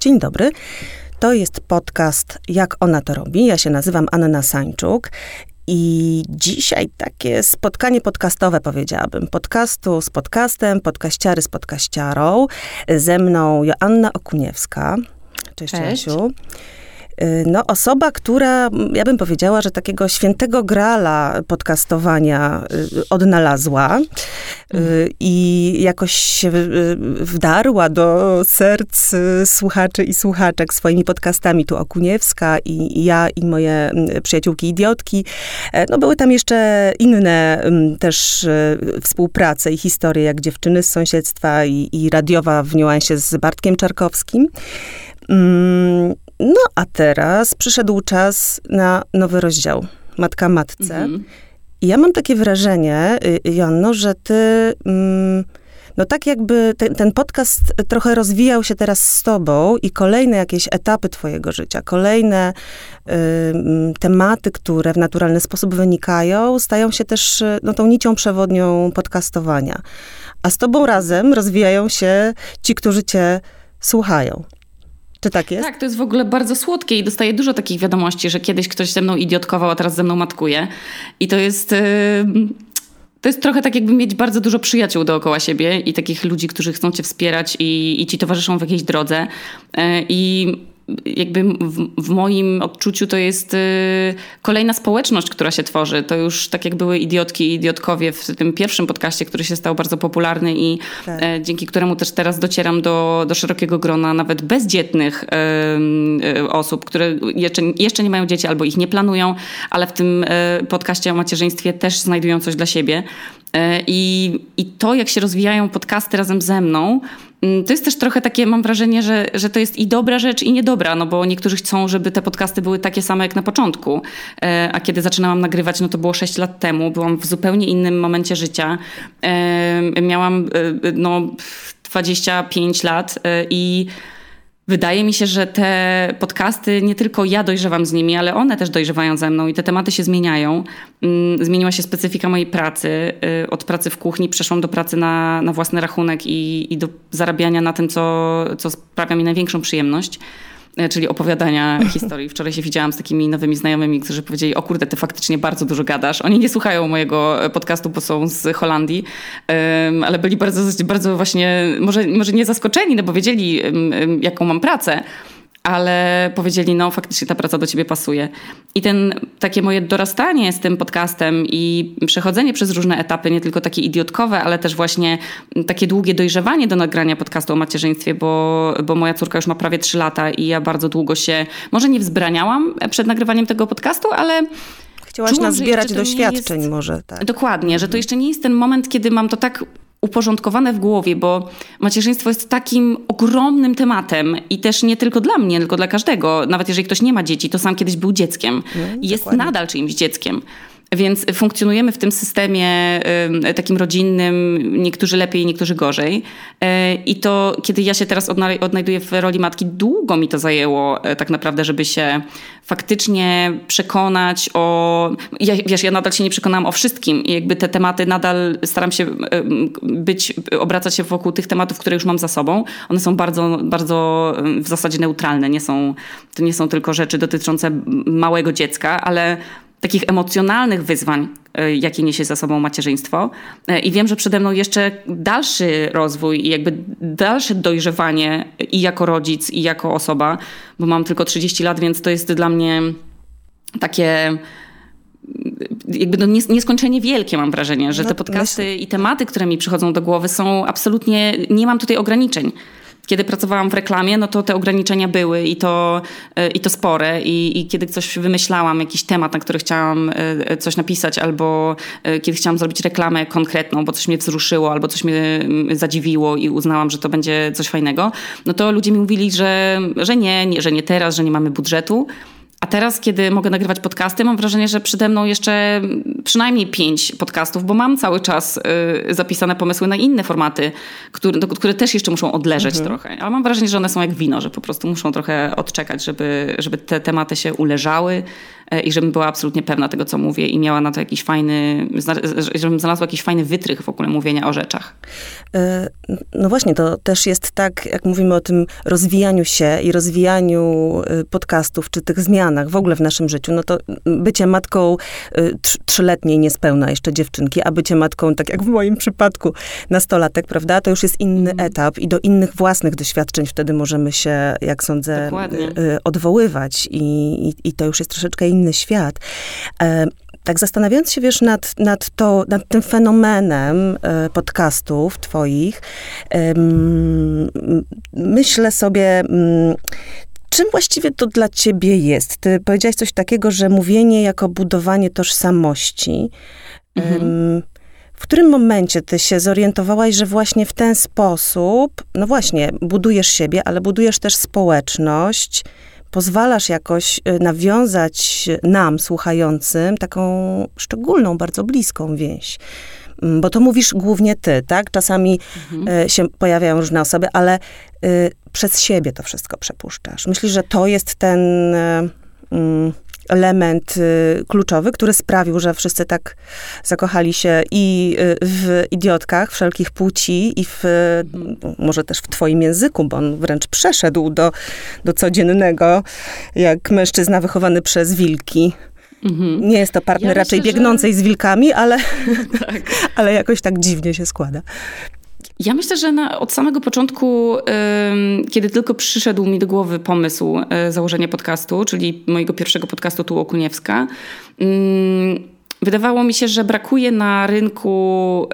Dzień dobry. To jest podcast Jak ona to robi. Ja się nazywam Anna Sańczuk i dzisiaj takie spotkanie podcastowe, powiedziałabym. Podcastu z podcastem, podkaściary z podkaściarą. Ze mną Joanna Okuniewska. Cześć, Jasiu. No, osoba, która, ja bym powiedziała, że takiego świętego graala podcastowania odnalazła i jakoś się wdarła do serc słuchaczy i słuchaczek swoimi podcastami. Tu Okuniewska i ja i moje przyjaciółki idiotki. No, były tam jeszcze inne też współprace i historie, jak Dziewczyny z sąsiedztwa i radiowa w niuansie z Bartkiem Czarkowskim. No a teraz przyszedł czas na nowy rozdział, Matka matce. I ja mam takie wrażenie, Joanno, że ty, no tak jakby ten podcast trochę rozwijał się teraz z tobą i kolejne jakieś etapy twojego życia, kolejne tematy, które w naturalny sposób wynikają, stają się też no, tą nicią przewodnią podcastowania. A z tobą razem rozwijają się ci, którzy cię słuchają. Czy tak jest? Tak, to jest w ogóle bardzo słodkie i dostaję dużo takich wiadomości, że kiedyś ktoś ze mną idiotkował, a teraz ze mną matkuje. I to jest trochę tak, jakby mieć bardzo dużo przyjaciół dookoła siebie i takich ludzi, którzy chcą cię wspierać i ci towarzyszą w jakiejś drodze. I jakby w moim odczuciu to jest kolejna społeczność, która się tworzy. To już tak jak były idiotki i idiotkowie w tym pierwszym podcaście, który się stał bardzo popularny i tak. Dzięki któremu też teraz docieram do szerokiego grona nawet bezdzietnych osób, które jeszcze nie mają dzieci albo ich nie planują, ale w tym podcaście o macierzyństwie też znajdują coś dla siebie. I to, jak się rozwijają podcasty razem ze mną, to jest też trochę takie, mam wrażenie, że to jest i dobra rzecz, i niedobra, no bo niektórzy chcą, żeby te podcasty były takie same jak na początku, a kiedy zaczynałam nagrywać, no to było 6 lat temu, byłam w zupełnie innym momencie życia, miałam no 25 lat i wydaje mi się, że te podcasty, nie tylko ja dojrzewam z nimi, ale one też dojrzewają ze mną i te tematy się zmieniają. Zmieniła się specyfika mojej pracy. Od pracy w kuchni przeszłam do pracy na własny rachunek i do zarabiania na tym, co sprawia mi największą przyjemność, czyli opowiadania historii. Wczoraj się widziałam z takimi nowymi znajomymi, którzy powiedzieli, o kurde, ty faktycznie bardzo dużo gadasz. Oni nie słuchają mojego podcastu, bo są z Holandii, ale byli bardzo, bardzo właśnie, może nie zaskoczeni, no bo wiedzieli, jaką mam pracę, ale powiedzieli, no faktycznie ta praca do ciebie pasuje. I takie moje dorastanie z tym podcastem i przechodzenie przez różne etapy, nie tylko takie idiotkowe, ale też właśnie takie długie dojrzewanie do nagrania podcastu o macierzyństwie, bo moja córka już ma prawie 3 lata i ja bardzo długo się, może nie wzbraniałam przed nagrywaniem tego podcastu, ale... Chciałaś zbierać doświadczeń może, tak. Dokładnie, że to jeszcze nie jest ten moment, kiedy mam to tak... uporządkowane w głowie, bo macierzyństwo jest takim ogromnym tematem i też nie tylko dla mnie, tylko dla każdego. Nawet jeżeli ktoś nie ma dzieci, to sam kiedyś był dzieckiem. Jest dokładnie. Nadal czyimś dzieckiem. Więc funkcjonujemy w tym systemie takim rodzinnym, niektórzy lepiej, niektórzy gorzej. I to, kiedy ja się teraz odnajduję w roli matki, długo mi to zajęło tak naprawdę, żeby się faktycznie przekonać o... Ja nadal się nie przekonałam o wszystkim. I jakby te tematy nadal staram się obracać się wokół tych tematów, które już mam za sobą. One są bardzo, bardzo w zasadzie neutralne. To nie są tylko rzeczy dotyczące małego dziecka, ale... takich emocjonalnych wyzwań, jakie niesie za sobą macierzyństwo. I wiem, że przede mną jeszcze dalszy rozwój i jakby dalsze dojrzewanie i jako rodzic, i jako osoba, bo mam tylko 30 lat, więc to jest dla mnie takie... jakby no nieskończenie wielkie, mam wrażenie, że te podcasty i tematy, które mi przychodzą do głowy są absolutnie... Nie mam tutaj ograniczeń. Kiedy pracowałam w reklamie, no to te ograniczenia były i to spore. I kiedy coś wymyślałam, jakiś temat, na który chciałam coś napisać, albo kiedy chciałam zrobić reklamę konkretną, bo coś mnie wzruszyło, albo coś mnie zadziwiło i uznałam, że to będzie coś fajnego, no to ludzie mi mówili, że nie teraz, że nie mamy budżetu. A teraz, kiedy mogę nagrywać podcasty, mam wrażenie, że przede mną jeszcze przynajmniej 5 podcastów, bo mam cały czas zapisane pomysły na inne formaty, które też jeszcze muszą odleżeć trochę. Ale mam wrażenie, że one są jak wino, że po prostu muszą trochę odczekać, żeby te tematy się uleżały, i żebym była absolutnie pewna tego, co mówię i miała na to jakiś fajny, żebym znalazła jakiś fajny wytrych w ogóle mówienia o rzeczach. No właśnie, to też jest tak, jak mówimy o tym rozwijaniu się i rozwijaniu podcastów, czy tych zmianach w ogóle w naszym życiu, no to bycie matką trzyletniej niespełna jeszcze dziewczynki, a bycie matką, tak jak w moim przypadku, nastolatek, prawda, to już jest inny etap i do innych własnych doświadczeń wtedy możemy się, jak sądzę, odwoływać i to już jest troszeczkę inny świat. Tak zastanawiając się, wiesz, nad tym fenomenem podcastów twoich, myślę sobie, czym właściwie to dla ciebie jest? Ty powiedziałaś coś takiego, że mówienie jako budowanie tożsamości. W którym momencie ty się zorientowałaś, że właśnie w ten sposób, no właśnie, budujesz siebie, ale budujesz też społeczność, pozwalasz jakoś nawiązać nam, słuchającym, taką szczególną, bardzo bliską więź. Bo to mówisz głównie ty, tak? Czasami się pojawiają różne osoby, ale przez siebie to wszystko przepuszczasz. Myślisz, że to jest ten element kluczowy, który sprawił, że wszyscy tak zakochali się i w idiotkach wszelkich płci i w, może też w twoim języku, bo on wręcz przeszedł do codziennego, jak mężczyzna wychowany przez wilki. Nie jest to partner raczej biegnącej z wilkami, ale, tak. ale jakoś tak dziwnie się składa. Ja myślę, że od samego początku, kiedy tylko przyszedł mi do głowy pomysł założenia podcastu, czyli mojego pierwszego podcastu Tu Okuniewska, wydawało mi się, że brakuje na rynku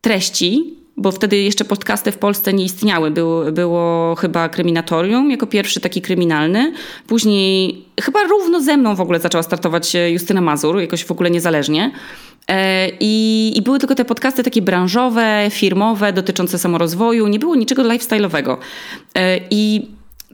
treści, bo wtedy jeszcze podcasty w Polsce nie istniały. Było chyba Kryminatorium jako pierwszy taki kryminalny. Później chyba równo ze mną w ogóle zaczęła startować Justyna Mazur, jakoś w ogóle niezależnie. I były tylko te podcasty takie branżowe, firmowe, dotyczące samorozwoju. Nie było niczego lifestyle'owego. I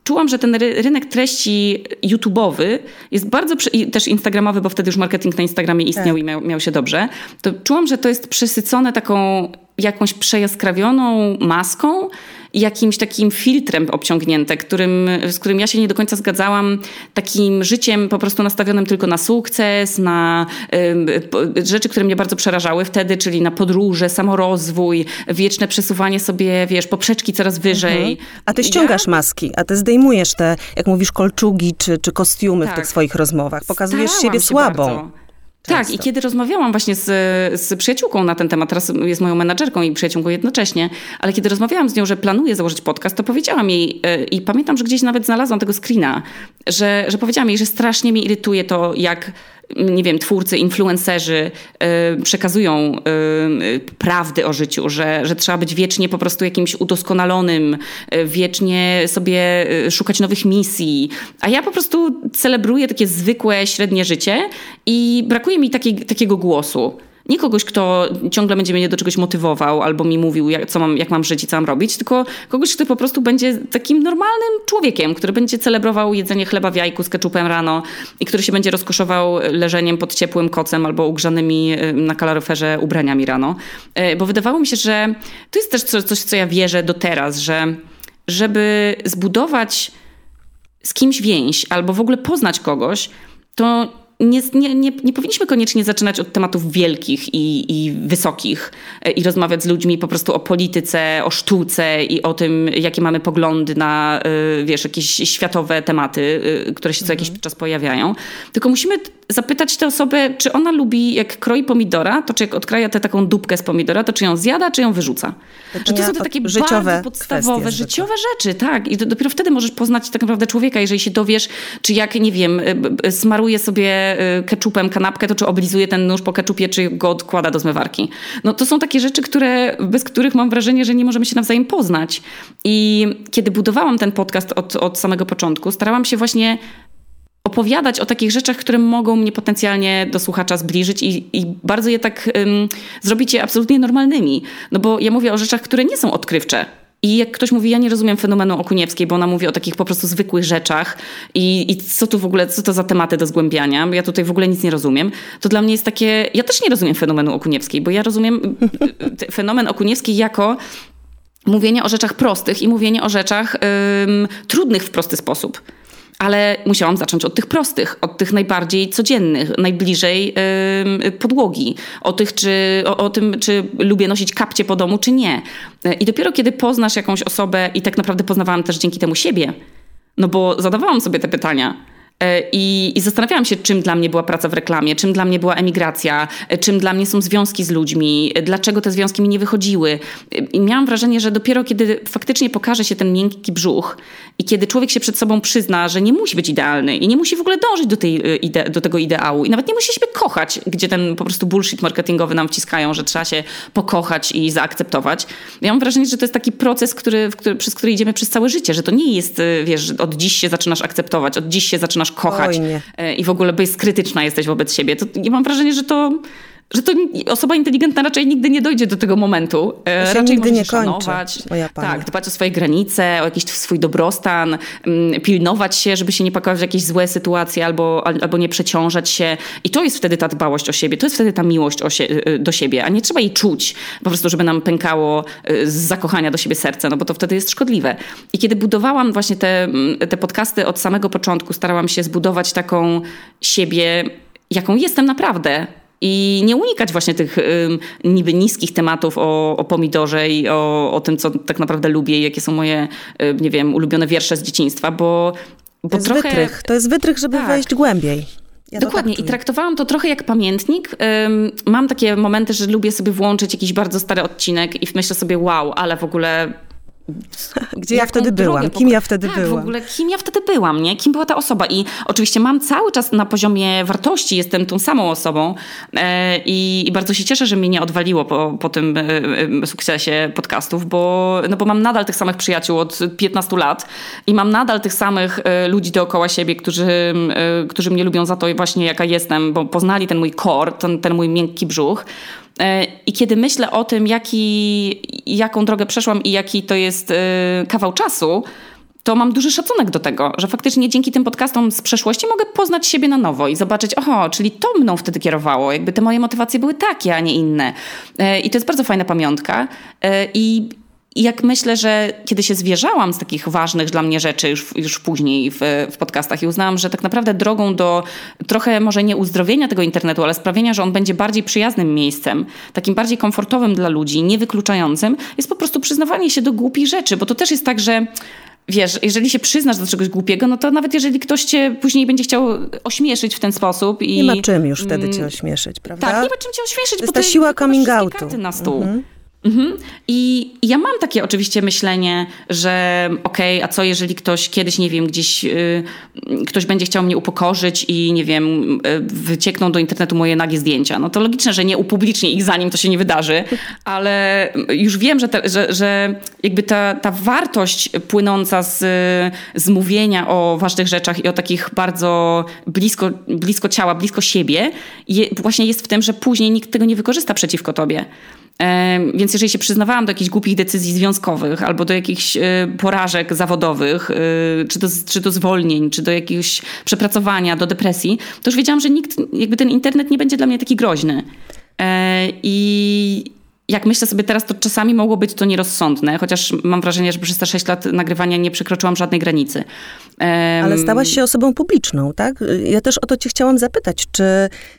czułam, że ten rynek treści YouTube'owy jest bardzo... i też instagramowy, bo wtedy już marketing na Instagramie istniał i miał się dobrze. To czułam, że to jest przesycone taką jakąś przejaskrawioną maską i jakimś takim filtrem obciągnięte, z którym ja się nie do końca zgadzałam, takim życiem po prostu nastawionym tylko na sukces, na rzeczy, które mnie bardzo przerażały wtedy, czyli na podróże, samorozwój, wieczne przesuwanie sobie, wiesz, poprzeczki coraz wyżej. A ty ściągasz maski, a ty zdejmujesz te, jak mówisz, kolczugi czy kostiumy w tych swoich rozmowach. Pokazujesz siebie słabą. Bardzo. Często. Tak, i kiedy rozmawiałam właśnie z przyjaciółką na ten temat, teraz jest moją menadżerką i przyjaciółką jednocześnie, ale kiedy rozmawiałam z nią, że planuję założyć podcast, to powiedziałam jej, i pamiętam, że gdzieś nawet znalazłam tego screena, że powiedziałam jej, że strasznie mnie irytuje to, jak, nie wiem, twórcy, influencerzy przekazują prawdy o życiu, że trzeba być wiecznie po prostu jakimś udoskonalonym, wiecznie sobie szukać nowych misji. A ja po prostu celebruję takie zwykłe, średnie życie i brakuje mi takiego głosu. Nie kogoś, kto ciągle będzie mnie do czegoś motywował albo mi mówił, jak mam żyć i co mam robić, tylko kogoś, kto po prostu będzie takim normalnym człowiekiem, który będzie celebrował jedzenie chleba w jajku z keczupem rano i który się będzie rozkoszował leżeniem pod ciepłym kocem albo ugrzanymi na kaloryferze ubraniami rano. Bo wydawało mi się, że to jest też coś, co ja wierzę do teraz, że żeby zbudować z kimś więź albo w ogóle poznać kogoś, to nie powinniśmy koniecznie zaczynać od tematów wielkich i wysokich i rozmawiać z ludźmi po prostu o polityce, o sztuce i o tym, jakie mamy poglądy na, wiesz, jakieś światowe tematy, które się co jakiś czas pojawiają. Tylko musimy zapytać tę osobę, czy ona lubi, jak kroi pomidora, to czy jak odkraja tę taką dupkę z pomidora, to czy ją zjada, czy ją wyrzuca. Że to są takie bardzo podstawowe, życiowe rzeczy, tak. I dopiero wtedy możesz poznać tak naprawdę człowieka, jeżeli się dowiesz, czy jak, nie wiem, smaruje sobie keczupem kanapkę, to czy oblizuje ten nóż po keczupie, czy go odkłada do zmywarki. No to są takie rzeczy, bez których mam wrażenie, że nie możemy się nawzajem poznać. I kiedy budowałam ten podcast od samego początku, starałam się właśnie opowiadać o takich rzeczach, które mogą mnie potencjalnie do słuchacza zbliżyć i bardzo je tak zrobić je absolutnie normalnymi. No bo ja mówię o rzeczach, które nie są odkrywcze. I jak ktoś mówi, ja nie rozumiem fenomenu Okuniewskiej, bo ona mówi o takich po prostu zwykłych rzeczach i co to za tematy do zgłębiania, ja tutaj w ogóle nic nie rozumiem, to dla mnie jest takie, ja też nie rozumiem fenomenu Okuniewskiej, bo ja rozumiem fenomen Okuniewskiej jako mówienie o rzeczach prostych i mówienie o rzeczach trudnych w prosty sposób. ale musiałam zacząć od tych prostych, od tych najbardziej codziennych, najbliżej podłogi, o tym, czy lubię nosić kapcie po domu, czy nie. I dopiero kiedy poznasz jakąś osobę, i tak naprawdę poznawałam też dzięki temu siebie, no bo zadawałam sobie te pytania. I zastanawiałam się, czym dla mnie była praca w reklamie, czym dla mnie była emigracja, czym dla mnie są związki z ludźmi, dlaczego te związki mi nie wychodziły. I miałam wrażenie, że dopiero kiedy faktycznie pokaże się ten miękki brzuch i kiedy człowiek się przed sobą przyzna, że nie musi być idealny i nie musi w ogóle dążyć do tego ideału i nawet nie musi siebie kochać, gdzie ten po prostu bullshit marketingowy nam wciskają, że trzeba się pokochać i zaakceptować. Ja mam wrażenie, że to jest taki proces, przez który idziemy przez całe życie, że to nie jest, wiesz, od dziś się zaczynasz akceptować, od dziś się zaczynasz kochać i w ogóle bezkrytyczna jesteś wobec siebie. To, ja mam wrażenie, że to osoba inteligentna raczej nigdy nie dojdzie do tego momentu. Raczej nigdy nie szanować, kończy. Tak, dbać o swoje granice, o jakiś swój dobrostan, pilnować się, żeby się nie pakować w jakieś złe sytuacje albo nie przeciążać się. I to jest wtedy ta dbałość o siebie, to jest wtedy ta miłość do siebie, a nie trzeba jej czuć po prostu, żeby nam pękało z zakochania do siebie serce, no bo to wtedy jest szkodliwe. I kiedy budowałam właśnie te podcasty od samego początku, starałam się zbudować taką siebie, jaką jestem naprawdę. I nie unikać właśnie tych niby niskich tematów o pomidorze i o tym, co tak naprawdę lubię i jakie są moje, nie wiem, ulubione wiersze z dzieciństwa, bo trochę... To jest wytrych, żeby wejść głębiej. Ja dokładnie. I traktowałam to trochę jak pamiętnik. Mam takie momenty, że lubię sobie włączyć jakiś bardzo stary odcinek i myślę sobie, wow, ale w ogóle... Gdzie ja wtedy byłam? Kim ja wtedy byłam? Tak, w ogóle kim ja wtedy byłam, nie? Kim była ta osoba? I oczywiście mam cały czas na poziomie wartości, jestem tą samą osobą i bardzo się cieszę, że mnie nie odwaliło po tym sukcesie podcastów, bo mam nadal tych samych przyjaciół od 15 lat i mam nadal tych samych ludzi dookoła siebie, którzy mnie lubią za to właśnie jaka jestem, bo poznali ten mój core, ten mój miękki brzuch. I kiedy myślę o tym, jaką drogę przeszłam i jaki to jest kawał czasu, to mam duży szacunek do tego, że faktycznie dzięki tym podcastom z przeszłości mogę poznać siebie na nowo i zobaczyć, oho, czyli to mną wtedy kierowało, jakby te moje motywacje były takie, a nie inne. I to jest bardzo fajna pamiątka. I jak myślę, że kiedy się zwierzałam z takich ważnych dla mnie rzeczy już później w podcastach i uznałam, że tak naprawdę drogą do trochę może nie uzdrowienia tego internetu, ale sprawienia, że on będzie bardziej przyjaznym miejscem, takim bardziej komfortowym dla ludzi, niewykluczającym, jest po prostu przyznawanie się do głupich rzeczy, bo to też jest tak, że wiesz, jeżeli się przyznasz do czegoś głupiego, no to nawet jeżeli ktoś cię później będzie chciał ośmieszyć w ten sposób i... Nie ma czym już wtedy cię ośmieszyć, prawda? Tak, nie ma czym cię ośmieszyć, to jest ta siła coming outu. Karty na stół. Mhm. Mhm. I ja mam takie oczywiście myślenie, że okej, a co jeżeli ktoś kiedyś, nie wiem, gdzieś ktoś będzie chciał mnie upokorzyć i nie wiem, wyciekną do internetu moje nagie zdjęcia. No to logiczne, że nie upublicznię ich zanim to się nie wydarzy, ale już wiem, że jakby ta wartość płynąca z mówienia o ważnych rzeczach i o takich bardzo blisko ciała, blisko siebie właśnie jest w tym, że później nikt tego nie wykorzysta przeciwko tobie. Więc jeżeli się przyznawałam do jakichś głupich decyzji związkowych albo do jakichś porażek zawodowych, czy do zwolnień, czy do jakiegoś przepracowania, do depresji, to już wiedziałam, że nikt, jakby ten internet nie będzie dla mnie taki groźny. I jak myślę sobie teraz, to czasami mogło być to nierozsądne, chociaż mam wrażenie, że przez te 6 lat nagrywania nie przekroczyłam żadnej granicy. Ale stałaś się osobą publiczną, tak? Ja też o to cię chciałam zapytać, czy...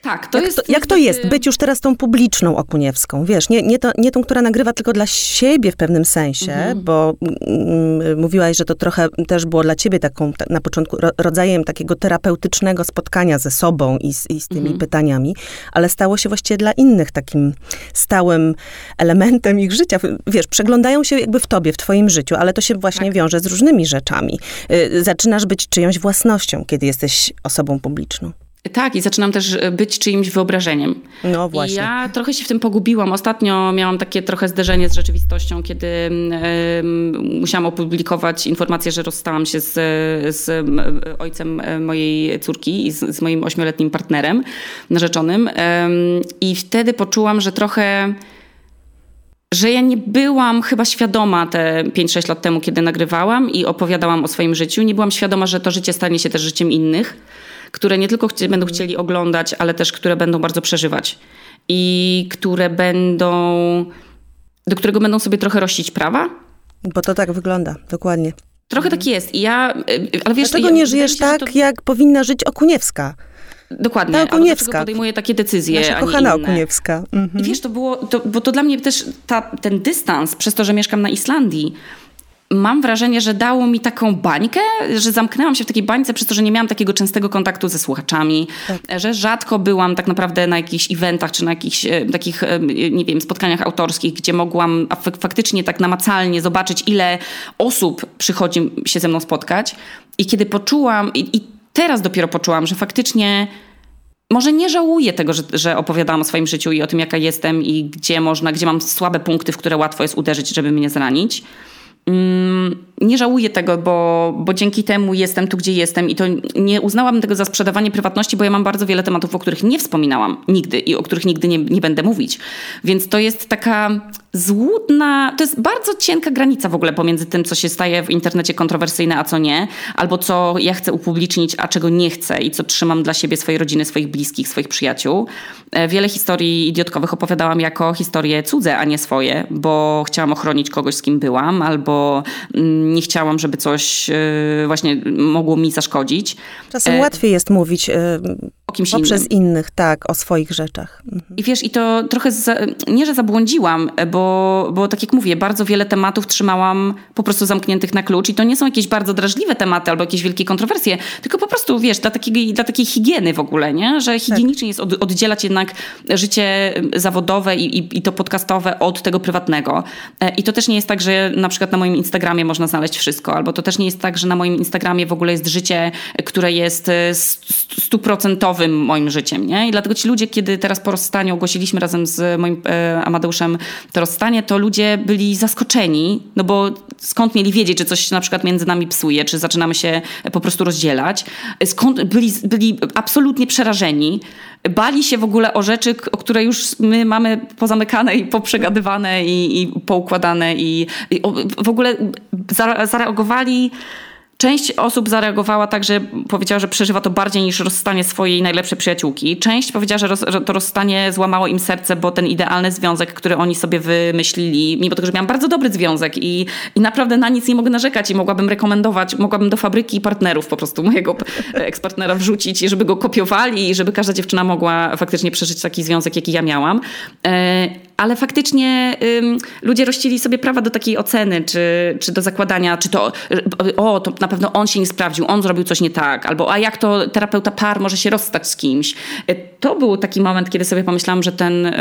Tak, to jest... Jak to jest być już teraz tą publiczną Okuniewską? Wiesz, nie tą, która nagrywa tylko dla siebie w pewnym sensie, bo mówiłaś, że to trochę też było dla ciebie taką na początku rodzajem takiego terapeutycznego spotkania ze sobą i z tymi pytaniami, ale stało się właściwie dla innych takim stałym elementem ich życia. Wiesz, przeglądają się jakby w tobie, w twoim życiu, ale to się właśnie wiąże z różnymi rzeczami. Zaczynasz być czyjąś własnością, kiedy jesteś osobą publiczną. Tak, i zaczynam też być czyimś wyobrażeniem. No właśnie. I ja trochę się w tym pogubiłam. Ostatnio miałam takie trochę zderzenie z rzeczywistością, kiedy musiałam opublikować informację, że rozstałam się z ojcem mojej córki i z moim 8-letnim partnerem narzeczonym. I wtedy poczułam, że trochę... że ja nie byłam chyba świadoma te 5-6 lat temu, kiedy nagrywałam i opowiadałam o swoim życiu. Nie byłam świadoma, że to życie stanie się też życiem innych, które nie tylko będą chcieli oglądać, ale też które będą bardzo przeżywać. I które do którego będą sobie trochę rościć prawa. Bo to tak wygląda, dokładnie. Trochę tak jest. I ja, ale wiesz, dlaczego nie żyjesz tak, jak powinna żyć Okuniewska? Dokładnie, ta Okuniewska podejmuje takie decyzje, nasza kochana Okuniewska. Mhm. I wiesz, to było, bo to dla mnie też ten dystans, przez to, że mieszkam na Islandii, mam wrażenie, że dało mi taką bańkę, że zamknęłam się w takiej bańce przez to, że nie miałam takiego częstego kontaktu ze słuchaczami, tak, że rzadko byłam tak naprawdę na jakichś eventach, czy na jakichś takich, nie wiem, spotkaniach autorskich, gdzie mogłam faktycznie tak namacalnie zobaczyć, ile osób przychodzi się ze mną spotkać. I kiedy poczułam, i teraz dopiero poczułam, że faktycznie może nie żałuję tego, że opowiadałam o swoim życiu i o tym, jaka jestem i gdzie mam słabe punkty, w które łatwo jest uderzyć, żeby mnie zranić. Nie żałuję tego, bo dzięki temu jestem tu, gdzie jestem, i to nie uznałabym tego za sprzedawanie prywatności, bo ja mam bardzo wiele tematów, o których nie wspominałam nigdy i o których nigdy nie będę mówić. Więc to jest taka złudna, to jest bardzo cienka granica w ogóle pomiędzy tym, co się staje w internecie kontrowersyjne, a co nie, albo co ja chcę upublicznić, a czego nie chcę i co trzymam dla siebie, swojej rodziny, swoich bliskich, swoich przyjaciół. Wiele historii idiotkowych opowiadałam jako historie cudze, a nie swoje, bo chciałam ochronić kogoś, z kim byłam, albo nie chciałam, żeby coś właśnie mogło mi zaszkodzić. Czasem łatwiej jest mówić o kimś poprzez innych, tak, o swoich rzeczach. Mhm. I wiesz, i to trochę, nie że zabłądziłam, bo tak jak mówię, bardzo wiele tematów trzymałam po prostu zamkniętych na klucz i to nie są jakieś bardzo drażliwe tematy albo jakieś wielkie kontrowersje, tylko po prostu, wiesz, dla takiej higieny w ogóle, nie? Że higienicznie jest oddzielać jednak życie zawodowe i to podcastowe od tego prywatnego. I to też nie jest tak, że na przykład na moim Instagramie można znaleźć wszystko, albo to też nie jest tak, że na moim Instagramie w ogóle jest życie, które jest 100-procentowym moim życiem, nie? I dlatego ci ludzie, kiedy teraz po rozstaniu ogłosiliśmy razem z moim Amadeuszem to rozstanie, to ludzie byli zaskoczeni, no bo skąd mieli wiedzieć, czy coś na przykład między nami psuje, czy zaczynamy się po prostu rozdzielać. Skąd byli absolutnie przerażeni, bali się w ogóle o rzeczy, o które już my mamy pozamykane i poprzegadywane i poukładane i w ogóle zareagowali. Część osób zareagowała tak, że powiedziała, że przeżywa to bardziej niż rozstanie swojej najlepszej przyjaciółki. Część powiedziała, że to rozstanie złamało im serce, bo ten idealny związek, który oni sobie wymyślili, mimo tego, że miałam bardzo dobry związek i naprawdę na nic nie mogę narzekać i mogłabym rekomendować, mogłabym do fabryki partnerów po prostu mojego ekspartnera wrzucić i żeby go kopiowali i żeby każda dziewczyna mogła faktycznie przeżyć taki związek, jaki ja miałam. Ale faktycznie ludzie rościli sobie prawa do takiej oceny, czy do zakładania, czy to, o, to na pewno on się nie sprawdził, on zrobił coś nie tak, albo a jak to terapeuta par może się rozstać z kimś. To był taki moment, kiedy sobie pomyślałam, że ten,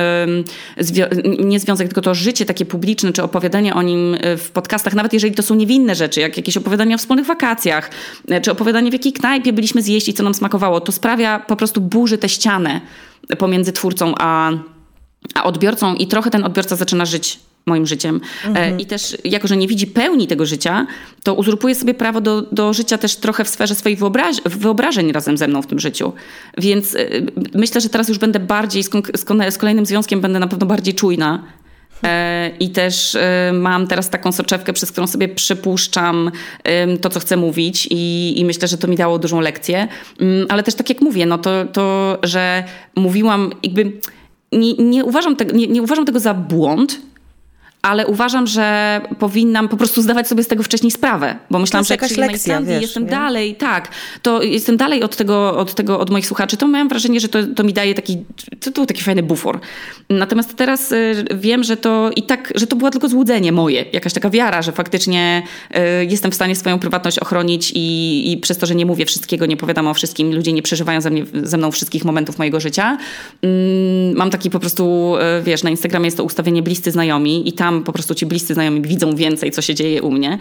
nie związek, tylko to życie takie publiczne, czy opowiadanie o nim w podcastach, nawet jeżeli to są niewinne rzeczy, jak jakieś opowiadanie o wspólnych wakacjach, czy opowiadanie w jakiej knajpie byliśmy zjeść i co nam smakowało, to sprawia po prostu burzy tę ścianę pomiędzy twórcą a odbiorcą i trochę ten odbiorca zaczyna żyć moim życiem. Mhm. I też jako, że nie widzi pełni tego życia, to uzurpuje sobie prawo do życia też trochę w sferze swoich wyobrażeń razem ze mną w tym życiu. Więc myślę, że teraz już będę bardziej, z kolejnym związkiem będę na pewno bardziej czujna. I też mam teraz taką soczewkę, przez którą sobie przypuszczam to, co chcę mówić i myślę, że to mi dało dużą lekcję. Ale też tak jak mówię, no to że mówiłam jakby... Nie uważam tego za błąd, ale uważam, że powinnam po prostu zdawać sobie z tego wcześniej sprawę, bo myślałam, że jak przyjdę na Islandię, jestem dalej od moich słuchaczy, to miałam wrażenie, że to mi daje to był taki fajny bufor. Natomiast teraz wiem, że to i tak, że to było tylko złudzenie moje, jakaś taka wiara, że faktycznie jestem w stanie swoją prywatność ochronić i przez to, że nie mówię wszystkiego, nie powiadam o wszystkim, ludzie nie przeżywają ze mną wszystkich momentów mojego życia. Mam taki po prostu, wiesz, na Instagramie jest to ustawienie bliscy znajomi i tam po prostu ci bliscy znajomi widzą więcej, co się dzieje u mnie.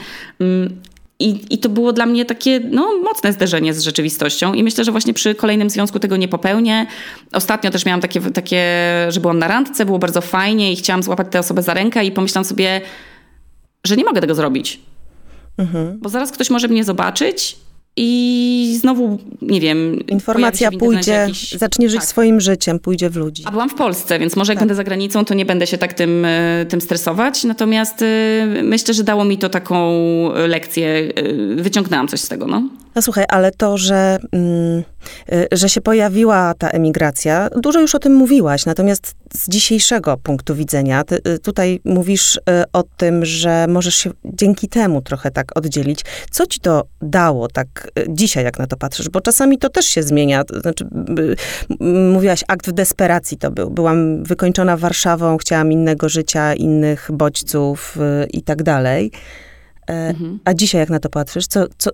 I to było dla mnie takie mocne zderzenie z rzeczywistością i myślę, że właśnie przy kolejnym związku tego nie popełnię. Ostatnio też miałam takie, że byłam na randce, było bardzo fajnie i chciałam złapać tę osobę za rękę i pomyślałam sobie, że nie mogę tego zrobić. Mhm. Bo zaraz ktoś może mnie zobaczyć i znowu, nie wiem... Informacja pójdzie, jakiś... zacznie żyć swoim życiem, pójdzie w ludzi. A byłam w Polsce, więc może jak będę za granicą, to nie będę się tak tym stresować. Natomiast myślę, że dało mi to taką lekcję. Wyciągnęłam coś z tego, no. No słuchaj, ale to, że się pojawiła ta emigracja, dużo już o tym mówiłaś, natomiast z dzisiejszego punktu widzenia, ty tutaj mówisz o tym, że możesz się dzięki temu trochę tak oddzielić. Co ci to dało tak dzisiaj, jak na to patrzysz? Bo czasami to też się zmienia. Znaczy, mówiłaś, akt w desperacji to był. Byłam wykończona Warszawą, chciałam innego życia, innych bodźców i tak dalej. A dzisiaj jak na to patrzysz?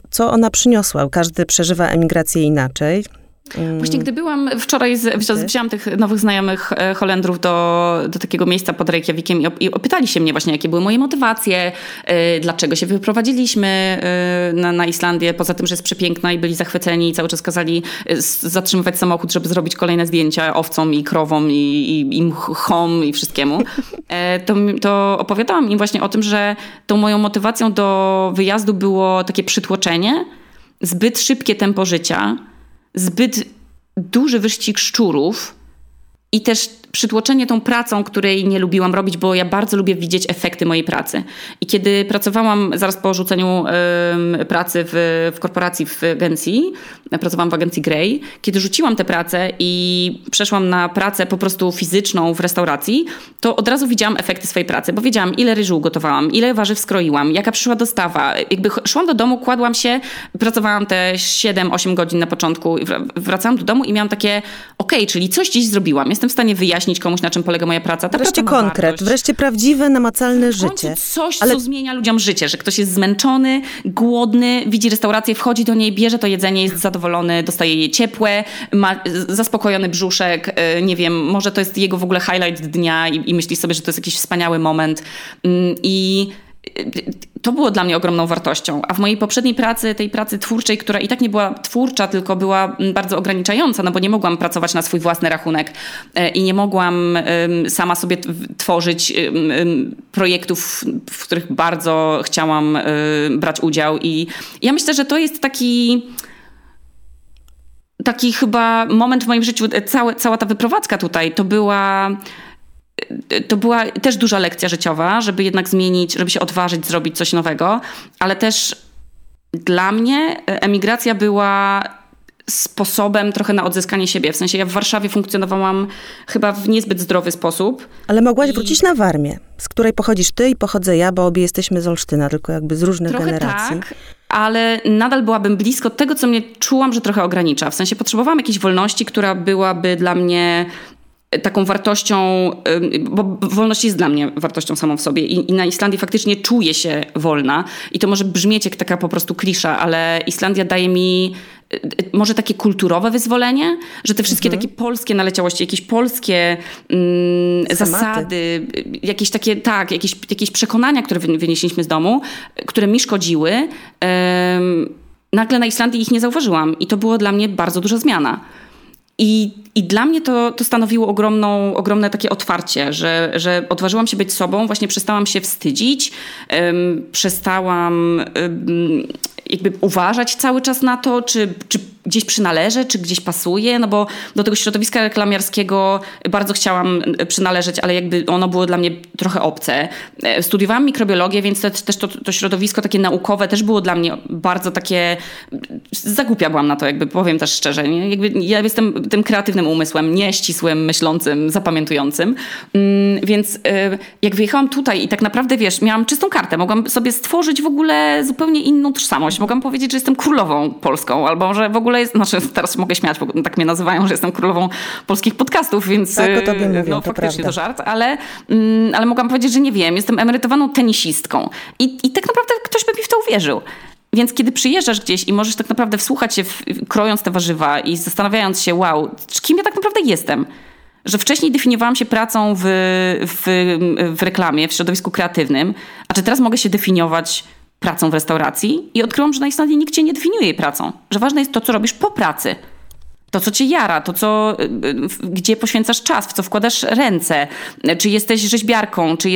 Co ona przyniosła? Każdy przeżywa emigrację inaczej. Właśnie gdy byłam wczoraj, wzięłam tych nowych znajomych Holendrów do takiego miejsca pod Reykjavikiem i opytali się mnie właśnie, jakie były moje motywacje, dlaczego się wyprowadziliśmy na Islandię, poza tym, że jest przepiękna i byli zachwyceni i cały czas kazali zatrzymywać samochód, żeby zrobić kolejne zdjęcia owcom i krowom i mchom i wszystkiemu. To opowiadałam im właśnie o tym, że tą moją motywacją do wyjazdu było takie przytłoczenie, zbyt szybkie tempo życia, zbyt duży wyścig szczurów i też przytłoczenie tą pracą, której nie lubiłam robić, bo ja bardzo lubię widzieć efekty mojej pracy. I kiedy pracowałam zaraz po rzuceniu pracy w korporacji, w agencji, pracowałam w agencji Grey, kiedy rzuciłam tę pracę i przeszłam na pracę po prostu fizyczną w restauracji, to od razu widziałam efekty swojej pracy, bo wiedziałam, ile ryżu ugotowałam, ile warzyw skroiłam, jaka przyszła dostawa. Jakby szłam do domu, kładłam się, pracowałam te 7-8 godzin na początku, wracałam do domu i miałam takie, okej, czyli coś dziś zrobiłam, jestem w stanie wyjaśnić komuś, na czym polega moja praca. Wreszcie konkret, wreszcie prawdziwe, namacalne życie. Coś, co zmienia ludziom życie, że ktoś jest zmęczony, głodny, widzi restaurację, wchodzi do niej, bierze to jedzenie, jest zadowolony, dostaje je ciepłe, ma zaspokojony brzuszek, nie wiem, może to jest jego w ogóle highlight dnia i myśli sobie, że to jest jakiś wspaniały moment. I to było dla mnie ogromną wartością. A w mojej poprzedniej pracy, tej pracy twórczej, która i tak nie była twórcza, tylko była bardzo ograniczająca, no bo nie mogłam pracować na swój własny rachunek i nie mogłam sama sobie tworzyć projektów, w których bardzo chciałam brać udział. I ja myślę, że to jest taki chyba moment w moim życiu, cała ta wyprowadzka tutaj, to była też duża lekcja życiowa, żeby jednak zmienić, żeby się odważyć, zrobić coś nowego, ale też dla mnie emigracja była sposobem trochę na odzyskanie siebie. W sensie ja w Warszawie funkcjonowałam chyba w niezbyt zdrowy sposób. Ale mogłaś wrócić na Warmię, z której pochodzisz ty i pochodzę ja, bo obie jesteśmy z Olsztyna, tylko jakby z różnych generacji. Tak. Ale nadal byłabym blisko tego, co mnie czułam, że trochę ogranicza. W sensie potrzebowałam jakiejś wolności, która byłaby dla mnie taką wartością, bo wolność jest dla mnie wartością samą w sobie i na Islandii faktycznie czuję się wolna i to może brzmieć jak taka po prostu klisza, ale Islandia daje mi może takie kulturowe wyzwolenie, że te wszystkie takie polskie naleciałości, jakieś polskie zasady, jakieś takie, jakieś przekonania, które wynieśliśmy z domu, które mi szkodziły, nagle na Islandii ich nie zauważyłam i to było dla mnie bardzo duża zmiana. I dla mnie to stanowiło ogromne takie otwarcie, że odważyłam się być sobą, właśnie przestałam się wstydzić, przestałam jakby uważać cały czas na to, czy gdzieś przynależę, czy gdzieś pasuje, no bo do tego środowiska reklamiarskiego bardzo chciałam przynależeć, ale jakby ono było dla mnie trochę obce. Studiowałam mikrobiologię, więc też to środowisko takie naukowe też było dla mnie bardzo takie... Zagłupia byłam na to, jakby powiem też szczerze. Nie? Jakby ja jestem tym kreatywnym umysłem, nieścisłym, myślącym, zapamiętującym. Więc jak wyjechałam tutaj i tak naprawdę, wiesz, miałam czystą kartę, mogłam sobie stworzyć w ogóle zupełnie inną tożsamość. Mogłam powiedzieć, że jestem królową polską, albo że w ogóle teraz mogę śmiać, bo tak mnie nazywają, że jestem królową polskich podcastów, więc tak, o tobie mówią, no to faktycznie prawda. To żart, ale mogłam powiedzieć, że nie wiem, jestem emerytowaną tenisistką. I tak naprawdę ktoś by mi w to uwierzył. Więc kiedy przyjeżdżasz gdzieś i możesz tak naprawdę wsłuchać się, krojąc te warzywa i zastanawiając się, wow, kim ja tak naprawdę jestem? Że wcześniej definiowałam się pracą w reklamie, w środowisku kreatywnym, a czy teraz mogę się definiować pracą w restauracji i odkryłam, że na Islandii nikt cię nie definiuje jej pracą. Że ważne jest to, co robisz po pracy. to, co cię jara, to, co, gdzie poświęcasz czas, w co wkładasz ręce, czy jesteś rzeźbiarką, czy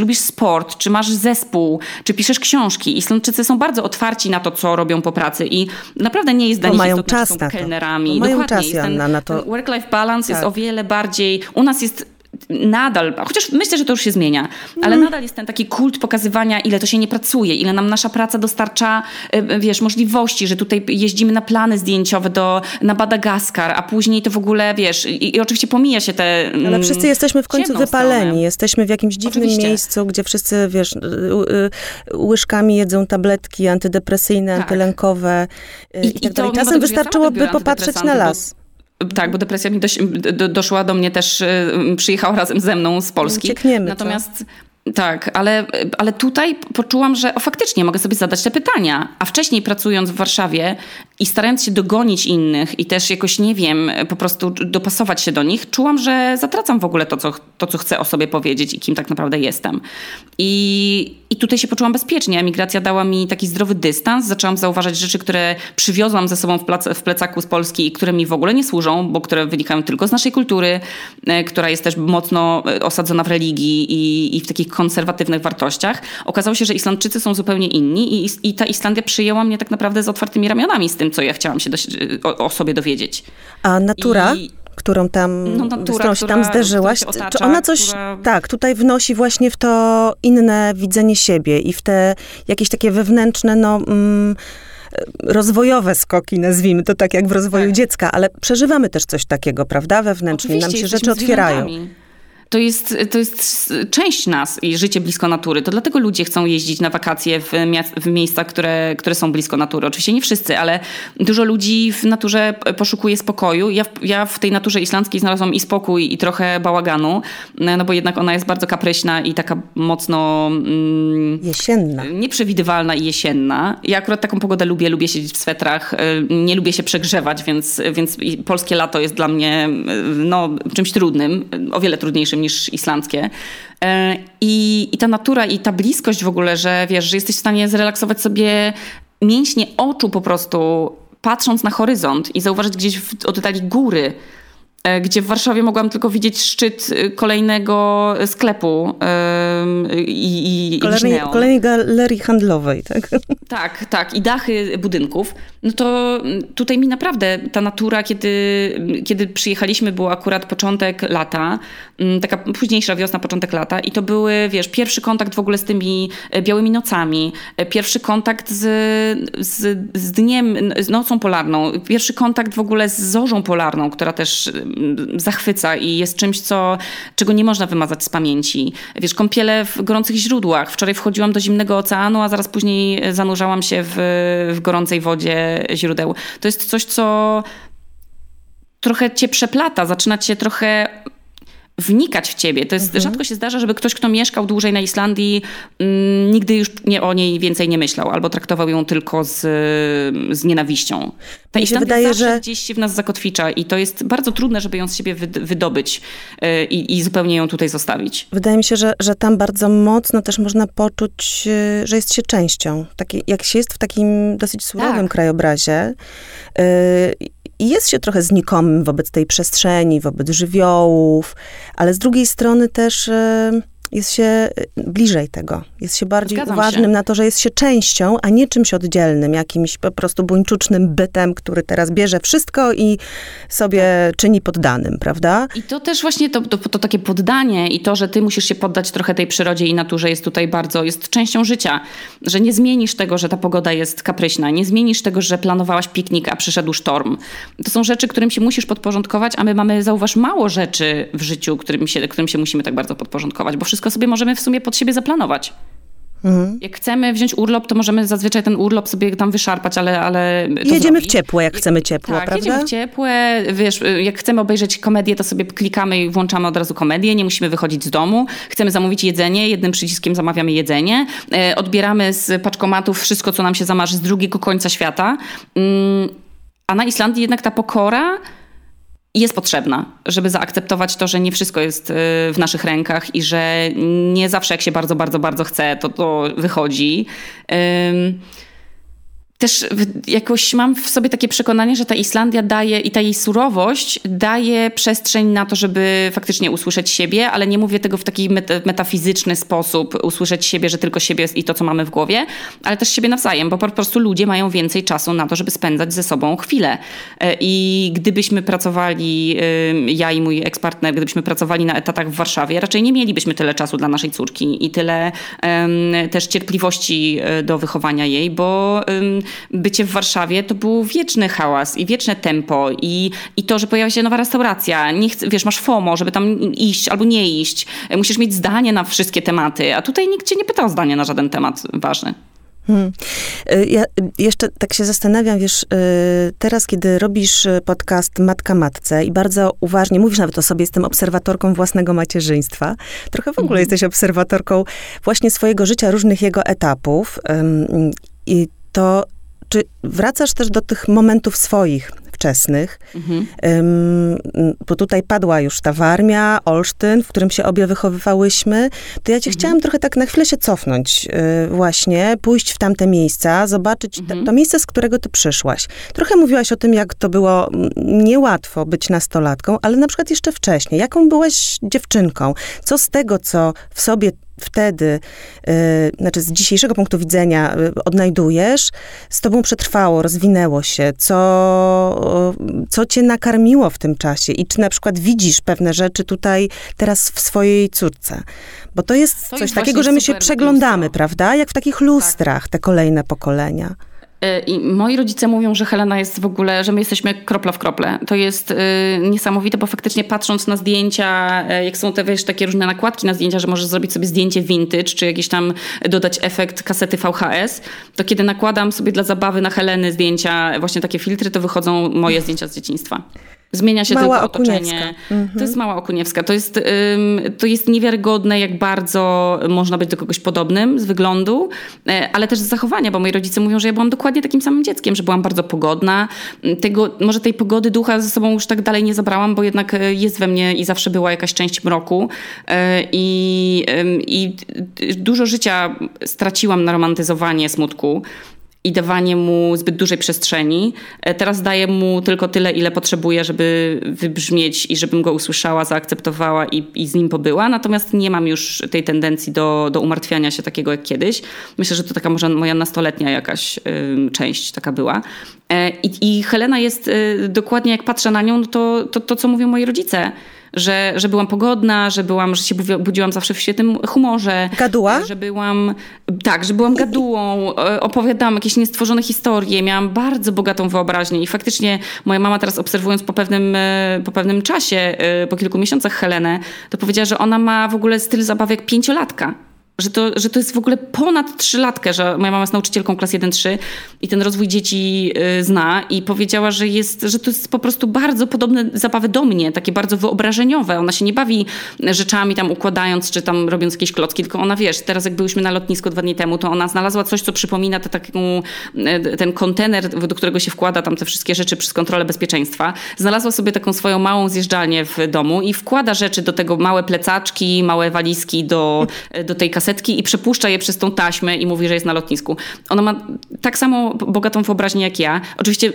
lubisz sport, czy masz zespół, czy piszesz książki. Islandczycy są bardzo otwarci na to, co robią po pracy i naprawdę nie jest dla nich istotne, czy są kelnerami. Dokładnie, czas, Joanna, na to. Ten work-life balance tak. Jest o wiele bardziej, u nas jest nadal, chociaż myślę, że to już się zmienia, ale nadal jest ten taki kult pokazywania, ile to się nie pracuje, ile nam nasza praca dostarcza, wiesz, możliwości, że tutaj jeździmy na plany zdjęciowe na Madagaskar, a później to w ogóle, wiesz, i oczywiście pomija się te ciemną stronę. Ale wszyscy jesteśmy w końcu wypaleni, jesteśmy w jakimś dziwnym miejscu, gdzie wszyscy, wiesz, łyżkami jedzą tabletki antydepresyjne, antylękowe i tak dalej. Czasem wystarczyłoby popatrzeć na las. Tak, bo depresja mi doszła do mnie też, przyjechała razem ze mną z Polski. Uciekniemy, natomiast co? Tak, ale tutaj poczułam, że faktycznie mogę sobie zadać te pytania. A wcześniej pracując w Warszawie i starając się dogonić innych i też jakoś, nie wiem, po prostu dopasować się do nich, czułam, że zatracam w ogóle to, co chcę o sobie powiedzieć i kim tak naprawdę jestem. I tutaj się poczułam bezpiecznie. Emigracja dała mi taki zdrowy dystans. Zaczęłam zauważać rzeczy, które przywiozłam ze sobą w plecaku z Polski i które mi w ogóle nie służą, bo które wynikają tylko z naszej kultury, która jest też mocno osadzona w religii i w takich konserwatywnych wartościach. Okazało się, że Islandczycy są zupełnie inni i ta Islandia przyjęła mnie tak naprawdę z otwartymi ramionami z tym, co ja chciałam się o sobie dowiedzieć. A natura, którą się tam zderzyłaś, otacza, czy ona coś, tak, tutaj wnosi właśnie w to inne widzenie siebie i w te jakieś takie wewnętrzne, rozwojowe skoki, nazwijmy to tak jak w rozwoju dziecka, ale przeżywamy też coś takiego, prawda, wewnętrznie, oczywiście, nam się rzeczy otwierają. To jest część nas i życie blisko natury. To dlatego ludzie chcą jeździć na wakacje w miejsca, które są blisko natury. Oczywiście nie wszyscy, ale dużo ludzi w naturze poszukuje spokoju. Ja w tej naturze islandzkiej znalazłam i spokój, i trochę bałaganu, no bo jednak ona jest bardzo kapryśna i taka mocno jesienna. Nieprzewidywalna i jesienna. Ja akurat taką pogodę lubię. Lubię siedzieć w swetrach. Nie lubię się przegrzewać, więc polskie lato jest dla mnie czymś trudnym. O wiele trudniejszym niż islandzkie. I ta natura i ta bliskość w ogóle, że wiesz, że jesteś w stanie zrelaksować sobie mięśnie oczu po prostu, patrząc na horyzont i zauważyć gdzieś w oddali góry, gdzie w Warszawie mogłam tylko widzieć szczyt kolejnego sklepu kolejnej galerii handlowej, tak? Tak. I dachy budynków. No to tutaj mi naprawdę ta natura, kiedy przyjechaliśmy, był akurat początek lata, taka późniejsza wiosna, początek lata i to były, wiesz, pierwszy kontakt w ogóle z tymi białymi nocami, pierwszy kontakt z dniem, z nocą polarną, pierwszy kontakt w ogóle z zorzą polarną, która też zachwyca i jest czymś, czego nie można wymazać z pamięci. Wiesz, kąpiele w gorących źródłach. Wczoraj wchodziłam do zimnego oceanu, a zaraz później zanurzałam się w gorącej wodzie źródeł. To jest coś, co trochę cię przeplata, zaczyna cię trochę wnikać w ciebie. To jest, rzadko się zdarza, żeby ktoś, kto mieszkał dłużej na Islandii, nigdy już o niej więcej nie myślał, albo traktował ją tylko z nienawiścią. Ta Islandia zawsze gdzieś w nas zakotwicza i to jest bardzo trudne, żeby ją z siebie wydobyć i zupełnie ją tutaj zostawić. Wydaje mi się, że tam bardzo mocno też można poczuć, że jest się częścią. Jak się jest w takim dosyć surowym krajobrazie, i jest się trochę znikomym wobec tej przestrzeni, wobec żywiołów, ale z drugiej strony też jest się bliżej tego. Jest się bardziej uważnym na to, że jest się częścią, a nie czymś oddzielnym, jakimś po prostu buńczucznym bytem, który teraz bierze wszystko i sobie czyni poddanym, prawda? I to też właśnie to takie poddanie i to, że ty musisz się poddać trochę tej przyrodzie i naturze jest tutaj jest częścią życia. Że nie zmienisz tego, że ta pogoda jest kapryśna. Nie zmienisz tego, że planowałaś piknik, a przyszedł sztorm. To są rzeczy, którym się musisz podporządkować, a my mamy, zauważ, mało rzeczy w życiu, którym się musimy tak bardzo podporządkować, bo wszystko sobie możemy w sumie pod siebie zaplanować. Jak chcemy wziąć urlop, to możemy zazwyczaj ten urlop sobie tam wyszarpać, ale jedziemy w ciepłe, jak chcemy ciepło, prawda? Tak, jedziemy w ciepłe, wiesz, jak chcemy obejrzeć komedię, to sobie klikamy i włączamy od razu komedię, nie musimy wychodzić z domu. Chcemy zamówić jedzenie, jednym przyciskiem zamawiamy jedzenie, odbieramy z paczkomatów wszystko, co nam się zamarzy z drugiego końca świata. A na Islandii jednak ta pokora jest potrzebna, żeby zaakceptować to, że nie wszystko jest w naszych rękach i że nie zawsze jak się bardzo, bardzo, bardzo chce, to wychodzi. też jakoś mam w sobie takie przekonanie, że ta Islandia daje i ta jej surowość daje przestrzeń na to, żeby faktycznie usłyszeć siebie, ale nie mówię tego w taki metafizyczny sposób, usłyszeć siebie, że tylko siebie i to, co mamy w głowie, ale też siebie nawzajem, bo po prostu ludzie mają więcej czasu na to, żeby spędzać ze sobą chwilę. I gdybyśmy pracowali, ja i mój ekspartner, gdybyśmy pracowali na etatach w Warszawie, raczej nie mielibyśmy tyle czasu dla naszej córki i tyle też cierpliwości do wychowania jej, bo bycie w Warszawie to był wieczny hałas i wieczne tempo i to, że pojawia się nowa restauracja. Nie chcesz, wiesz, masz FOMO, żeby tam iść albo nie iść. Musisz mieć zdanie na wszystkie tematy, a tutaj nikt cię nie pyta o zdanie na żaden temat ważny. Ja jeszcze tak się zastanawiam, wiesz, teraz kiedy robisz podcast Matka matce i bardzo uważnie, mówisz nawet o sobie, jestem obserwatorką własnego macierzyństwa, trochę w ogóle jesteś obserwatorką właśnie swojego życia, różnych jego etapów i to czy wracasz też do tych momentów swoich, wczesnych, bo tutaj padła już ta Warmia, Olsztyn, w którym się obie wychowywałyśmy, to ja cię chciałam trochę tak na chwilę się cofnąć właśnie, pójść w tamte miejsca, zobaczyć to miejsce, z którego ty przyszłaś. Trochę mówiłaś o tym, jak to było niełatwo być nastolatką, ale na przykład jeszcze wcześniej. Jaką byłaś dziewczynką? Co z tego, co w sobie wtedy, znaczy z dzisiejszego punktu widzenia odnajdujesz, z tobą przetrwało, rozwinęło się, co cię nakarmiło w tym czasie i czy na przykład widzisz pewne rzeczy tutaj teraz w swojej córce? Bo to jest coś takiego, że my się przeglądamy, prawda? Jak w takich lustrach te kolejne pokolenia. I moi rodzice mówią, że Helena jest w ogóle, że my jesteśmy kropla w krople. To jest niesamowite, bo faktycznie patrząc na zdjęcia, jak są te, wiesz, takie różne nakładki na zdjęcia, że możesz zrobić sobie zdjęcie vintage, czy jakiś tam dodać efekt kasety VHS, to kiedy nakładam sobie dla zabawy na Heleny zdjęcia, właśnie takie filtry, to wychodzą moje zdjęcia z dzieciństwa. Zmienia się tylko otoczenie. To jest Mała Okuniewska. To jest niewiarygodne, jak bardzo można być do kogoś podobnym z wyglądu, ale też z zachowania, bo moi rodzice mówią, że ja byłam dokładnie takim samym dzieckiem, że byłam bardzo pogodna. Może tej pogody ducha ze sobą już tak dalej nie zabrałam, bo jednak jest we mnie i zawsze była jakaś część mroku. I dużo życia straciłam na romantyzowanie smutku i dawanie mu zbyt dużej przestrzeni. Teraz daję mu tylko tyle, ile potrzebuję, żeby wybrzmieć i żebym go usłyszała, zaakceptowała i z nim pobyła. Natomiast nie mam już tej tendencji do umartwiania się takiego jak kiedyś. Myślę, że to taka może moja nastoletnia jakaś część taka była. I Helena jest dokładnie, jak patrzę na nią, no to co mówią moi rodzice. Że byłam pogodna, że się budziłam zawsze w świetnym humorze. Gaduła? Że byłam gadułą, opowiadałam jakieś niestworzone historie, miałam bardzo bogatą wyobraźnię i faktycznie moja mama teraz obserwując po pewnym czasie, po kilku miesiącach Helenę, to powiedziała, że ona ma w ogóle styl zabawek 5-latka. Że to jest w ogóle ponad 3-latkę, że moja mama jest nauczycielką klas 1-3 i ten rozwój dzieci zna i powiedziała, że to jest po prostu bardzo podobne zabawy do mnie, takie bardzo wyobrażeniowe. Ona się nie bawi rzeczami tam układając, czy tam robiąc jakieś klocki, tylko ona, wiesz, teraz jak byłyśmy na lotnisku 2 dni temu, to ona znalazła coś, co przypomina ten kontener, do którego się wkłada tam te wszystkie rzeczy przez kontrolę bezpieczeństwa. Znalazła sobie taką swoją małą zjeżdżalnię w domu i wkłada rzeczy do tego, małe plecaczki, małe walizki do tej kasetki i przepuszcza je przez tą taśmę i mówi, że jest na lotnisku. Ona ma tak samo bogatą wyobraźnię jak ja. Oczywiście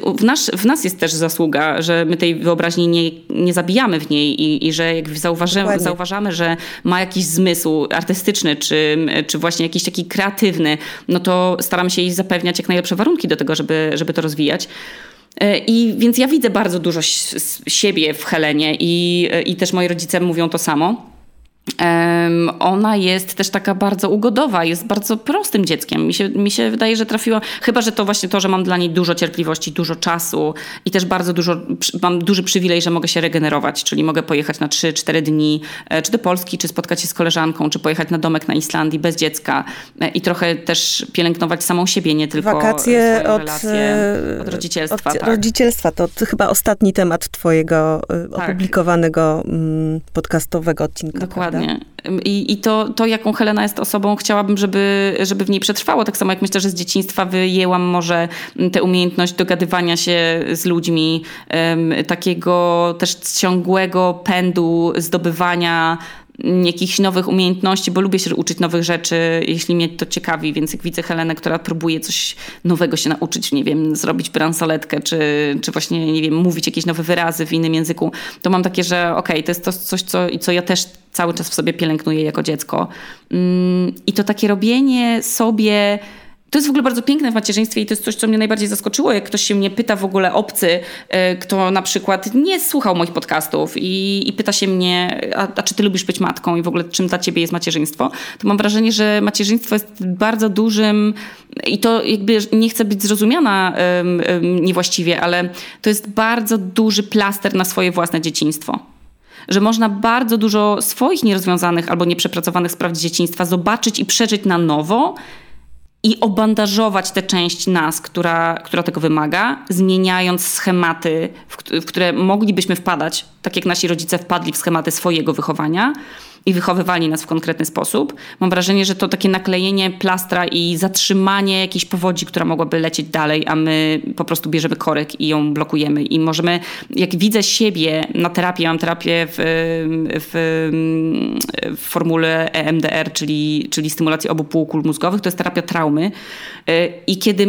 w nas jest też zasługa, że my tej wyobraźni nie zabijamy w niej i że jak zauważamy, że ma jakiś zmysł artystyczny czy właśnie jakiś taki kreatywny, no to staramy się jej zapewniać jak najlepsze warunki do tego, żeby to rozwijać. I więc ja widzę bardzo dużo siebie w Helenie i też moi rodzice mówią to samo. Ona jest też taka bardzo ugodowa, jest bardzo prostym dzieckiem. Mi się wydaje, że trafiła, chyba że to właśnie to, że mam dla niej dużo cierpliwości, dużo czasu i też mam duży przywilej, że mogę się regenerować, czyli mogę pojechać na 3-4 dni, czy do Polski, czy spotkać się z koleżanką, czy pojechać na domek na Islandii bez dziecka i trochę też pielęgnować samą siebie, nie tylko wakacje od rodzicielstwa. Od rodzicielstwa, to chyba ostatni temat twojego opublikowanego podcastowego odcinka. Dokładnie. I to, jaką Helena jest osobą, chciałabym, żeby w niej przetrwało. Tak samo jak myślę, że z dzieciństwa wyjęłam może tę umiejętność dogadywania się z ludźmi, takiego też ciągłego pędu zdobywania jakichś nowych umiejętności, bo lubię się uczyć nowych rzeczy, jeśli mnie to ciekawi, więc jak widzę Helenę, która próbuje coś nowego się nauczyć, nie wiem, zrobić bransoletkę, czy właśnie, nie wiem, mówić jakieś nowe wyrazy w innym języku, to mam takie, że okej, to jest to coś, co ja też cały czas w sobie pielęgnuję jako dziecko. I to takie robienie sobie... To jest w ogóle bardzo piękne w macierzyństwie i to jest coś, co mnie najbardziej zaskoczyło, jak ktoś się mnie pyta, w ogóle obcy, kto na przykład nie słuchał moich podcastów i pyta się mnie, a czy ty lubisz być matką i w ogóle czym dla ciebie jest macierzyństwo, to mam wrażenie, że macierzyństwo jest bardzo dużym i to jakby nie chcę być zrozumiana niewłaściwie, ale to jest bardzo duży plaster na swoje własne dzieciństwo. Że można bardzo dużo swoich nierozwiązanych albo nieprzepracowanych spraw dzieciństwa zobaczyć i przeżyć na nowo, i obandażować tę część nas, która tego wymaga, zmieniając schematy, w które moglibyśmy wpadać, tak jak nasi rodzice wpadli w schematy swojego wychowania i wychowywali nas w konkretny sposób. Mam wrażenie, że to takie naklejenie plastra i zatrzymanie jakiejś powodzi, która mogłaby lecieć dalej, a my po prostu bierzemy korek i ją blokujemy. I możemy, jak widzę siebie na terapii, mam terapię w formule EMDR, czyli stymulacji obu półkul mózgowych, to jest terapia traumy. I kiedy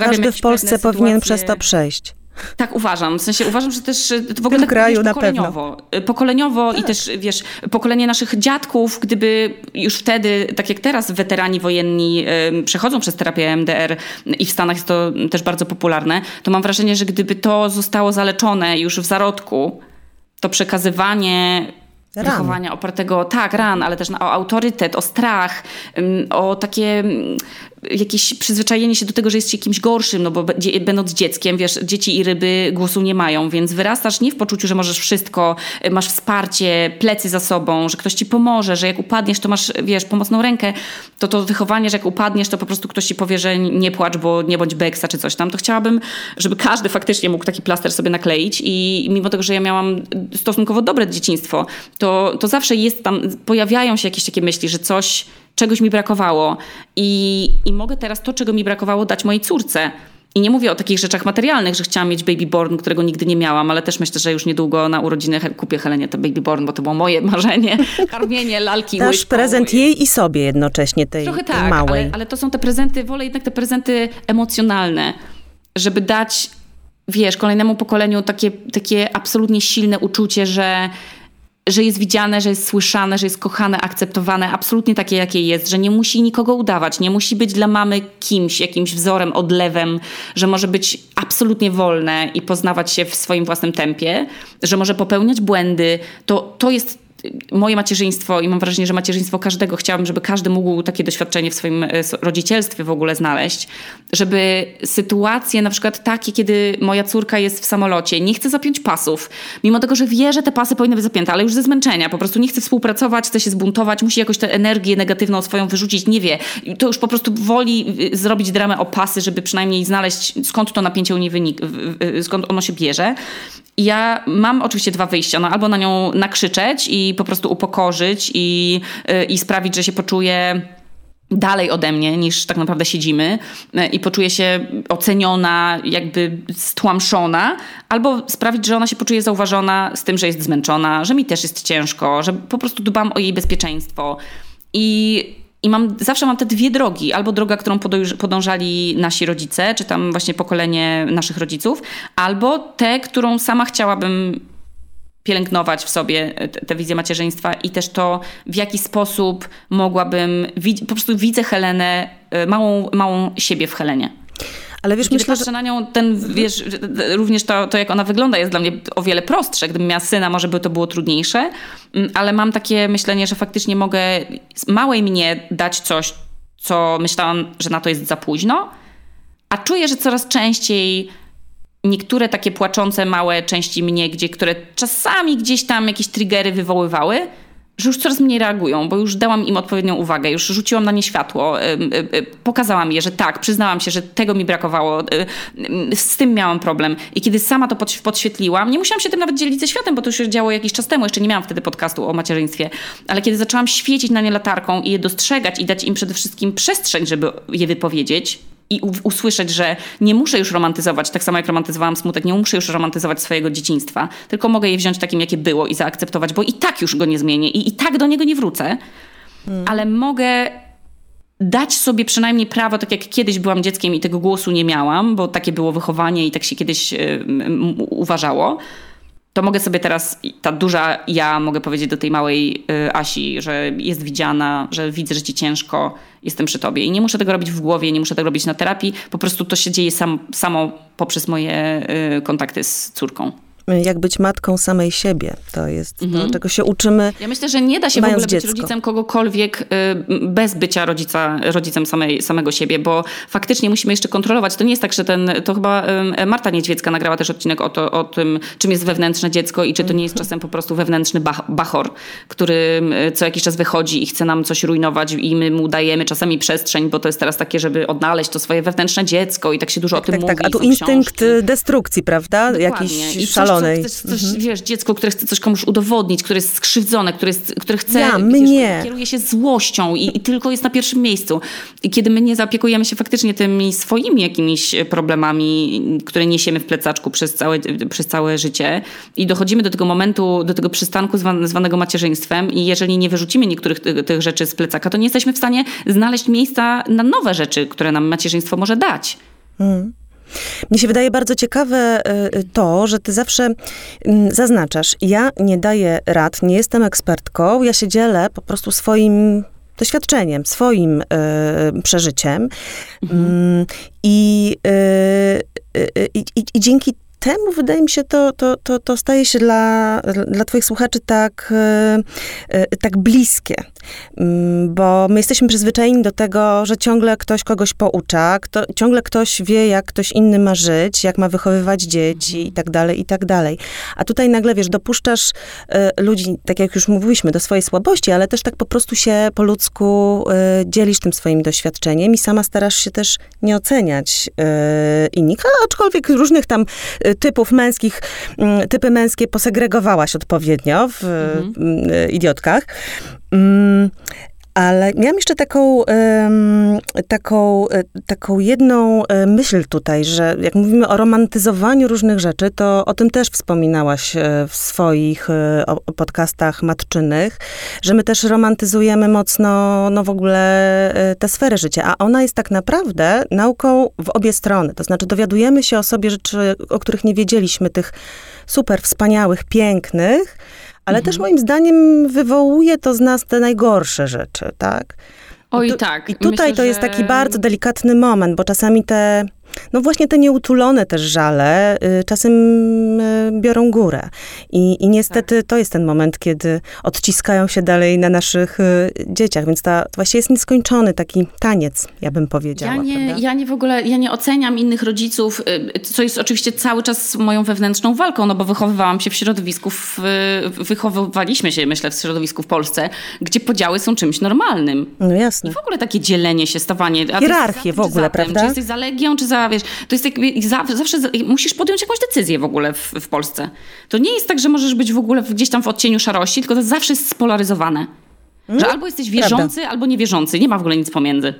każdy w Polsce powinien przez to przejść. Tak uważam. W sensie uważam, że też w ogóle tak kraju pokoleniowo tak. I też wiesz, pokolenie naszych dziadków, gdyby już wtedy, tak jak teraz weterani wojenni przechodzą przez terapię EMDR i w Stanach jest to też bardzo popularne, to mam wrażenie, że gdyby to zostało zaleczone już w zarodku, to przekazywanie wychowania opartego, ran, ale też o autorytet, o strach, o takie jakieś przyzwyczajenie się do tego, że jest się kimś gorszym, no bo będąc dzieckiem, wiesz, dzieci i ryby głosu nie mają, więc wyrastasz nie w poczuciu, że możesz wszystko, masz wsparcie, plecy za sobą, że ktoś ci pomoże, że jak upadniesz, to masz, wiesz, pomocną rękę, to wychowanie, że jak upadniesz, to po prostu ktoś ci powie, że nie płacz, bo nie bądź beksa, czy coś tam. To chciałabym, żeby każdy faktycznie mógł taki plaster sobie nakleić i mimo tego, że ja miałam stosunkowo dobre dzieciństwo, to zawsze jest tam, pojawiają się jakieś takie myśli, że czegoś mi brakowało i mogę teraz to, czego mi brakowało, dać mojej córce. I nie mówię o takich rzeczach materialnych, że chciałam mieć babyborn, którego nigdy nie miałam, ale też myślę, że już niedługo na urodziny kupię Helenie ten babyborn, bo to było moje marzenie, karmienie lalki. Dasz prezent jej i sobie jednocześnie, tej małej. Trochę tak, ale to są te prezenty, wolę jednak te prezenty emocjonalne, żeby dać, wiesz, kolejnemu pokoleniu takie absolutnie silne uczucie, że jest widziane, że jest słyszane, że jest kochane, akceptowane, absolutnie takie, jakie jest, że nie musi nikogo udawać, nie musi być dla mamy kimś, jakimś wzorem, odlewem, że może być absolutnie wolne i poznawać się w swoim własnym tempie, że może popełniać błędy. To jest moje macierzyństwo i mam wrażenie, że macierzyństwo każdego. Chciałabym, żeby każdy mógł takie doświadczenie w swoim rodzicielstwie w ogóle znaleźć, żeby sytuacje na przykład takie, kiedy moja córka jest w samolocie, nie chce zapiąć pasów, mimo tego, że wie, że te pasy powinny być zapięte, ale już ze zmęczenia, po prostu nie chce współpracować, chce się zbuntować, musi jakoś tę energię negatywną swoją wyrzucić, nie wie. To już po prostu woli zrobić dramę o pasy, żeby przynajmniej znaleźć, skąd to napięcie u niej skąd ono się bierze. Ja mam oczywiście dwa wyjścia, albo na nią nakrzyczeć i po prostu upokorzyć i sprawić, że się poczuje dalej ode mnie niż tak naprawdę siedzimy i poczuje się oceniona, jakby stłamszona, albo sprawić, że ona się poczuje zauważona z tym, że jest zmęczona, że mi też jest ciężko, że po prostu dbam o jej bezpieczeństwo I zawsze mam te dwie drogi. Albo droga, którą podążali nasi rodzice, czy tam właśnie pokolenie naszych rodziców, albo tę, którą sama chciałabym pielęgnować w sobie, tę wizję macierzyństwa i też to, w jaki sposób mogłabym... Po prostu widzę Helenę, małą siebie w Helenie. Ale wiesz, myślę, że na nią również to, jak ona wygląda, jest dla mnie o wiele prostsze. Gdybym miała syna, może by to było trudniejsze, ale mam takie myślenie, że faktycznie mogę z małej mnie dać coś, co myślałam, że na to jest za późno, a czuję, że coraz częściej niektóre takie płaczące małe części mnie, które czasami gdzieś tam jakieś triggery wywoływały, że już coraz mniej reagują, bo już dałam im odpowiednią uwagę, już rzuciłam na nie światło, pokazałam je, że tak, przyznałam się, że tego mi brakowało, z tym miałam problem. I kiedy sama to podświetliłam, nie musiałam się tym nawet dzielić ze światem, bo to już się działo jakiś czas temu, jeszcze nie miałam wtedy podcastu o macierzyństwie, ale kiedy zaczęłam świecić na nie latarką i je dostrzegać i dać im przede wszystkim przestrzeń, żeby je wypowiedzieć, i usłyszeć, że nie muszę już romantyzować, tak samo jak romantyzowałam smutek, nie muszę już romantyzować swojego dzieciństwa, tylko mogę je wziąć takim, jakie było i zaakceptować, bo i tak już go nie zmienię i tak do niego nie wrócę, ale mogę dać sobie przynajmniej prawo, tak jak kiedyś byłam dzieckiem i tego głosu nie miałam, bo takie było wychowanie i tak się kiedyś uważało, to mogę sobie teraz, ta duża ja mogę powiedzieć do tej małej Asi, że jest widziana, że widzę, że ci ciężko, jestem przy tobie. I nie muszę tego robić w głowie, nie muszę tego robić na terapii, po prostu to się dzieje samo poprzez moje kontakty z córką. Jak być matką samej siebie. To jest to, czego się uczymy. Ja myślę, że nie da się w ogóle być rodzicem kogokolwiek bez bycia rodzicem samego siebie, bo faktycznie musimy jeszcze kontrolować. To nie jest tak, że to chyba Marta Niedźwiecka nagrała też odcinek o tym, czym jest wewnętrzne dziecko i czy to nie jest czasem po prostu wewnętrzny bachor, który co jakiś czas wychodzi i chce nam coś rujnować i my mu dajemy czasami przestrzeń, bo to jest teraz takie, żeby odnaleźć to swoje wewnętrzne dziecko i tak się dużo o tym mówi. A tu instynkt destrukcji, prawda? Dokładnie. Jakiś szalony. Wiesz, dziecko, które chce coś komuś udowodnić, które jest skrzywdzone, które chce, kieruje się złością i tylko jest na pierwszym miejscu. I kiedy my nie zaopiekujemy się faktycznie tymi swoimi jakimiś problemami, które niesiemy w plecaczku przez całe życie i dochodzimy do tego momentu, do tego przystanku zwanego macierzyństwem i jeżeli nie wyrzucimy niektórych tych rzeczy z plecaka, to nie jesteśmy w stanie znaleźć miejsca na nowe rzeczy, które nam macierzyństwo może dać. Mnie się wydaje bardzo ciekawe to, że ty zawsze zaznaczasz, ja nie daję rad, nie jestem ekspertką, ja się dzielę po prostu swoim doświadczeniem, swoim przeżyciem. I dzięki temu, wydaje mi się, to staje się dla twoich słuchaczy tak bliskie. Bo my jesteśmy przyzwyczajeni do tego, że ciągle ktoś kogoś poucza, ciągle ktoś wie, jak ktoś inny ma żyć, jak ma wychowywać dzieci i tak dalej, i tak dalej. A tutaj nagle, wiesz, dopuszczasz ludzi, tak jak już mówiliśmy, do swojej słabości, ale też tak po prostu się po ludzku dzielisz tym swoim doświadczeniem i sama starasz się też nie oceniać innych, aczkolwiek różnych tam typów męskich, typy męskie posegregowałaś odpowiednio w idiotkach. Ale miałam jeszcze taką jedną myśl tutaj, że jak mówimy o romantyzowaniu różnych rzeczy, to o tym też wspominałaś w swoich podcastach matczynych, że my też romantyzujemy mocno, w ogóle tę sferę życia, a ona jest tak naprawdę nauką w obie strony. To znaczy dowiadujemy się o sobie rzeczy, o których nie wiedzieliśmy, tych super wspaniałych, pięknych, ale też moim zdaniem wywołuje to z nas te najgorsze rzeczy, tak? Oj, tak. I tutaj myślę, to jest taki bardzo delikatny moment, bo czasami te, właśnie te nieutulone też żale czasem biorą górę. I niestety to jest ten moment, kiedy odciskają się dalej na naszych dzieciach, więc to właśnie jest nieskończony taki taniec, ja bym powiedziała. Ja nie oceniam innych rodziców, co jest oczywiście cały czas moją wewnętrzną walką, bo wychowywałam się w środowisku, wychowywaliśmy się, myślę, w środowisku w Polsce, gdzie podziały są czymś normalnym. No jasne. I w ogóle takie dzielenie się, stawanie... Hierarchię w ogóle, prawda? Czy jesteś za Legią, czy za, wiesz, to jest zawsze musisz podjąć jakąś decyzję w ogóle w Polsce. To nie jest tak, że możesz być w ogóle gdzieś tam w odcieniu szarości, tylko to zawsze jest spolaryzowane. Że albo jesteś wierzący, albo niewierzący. Nie ma w ogóle nic pomiędzy.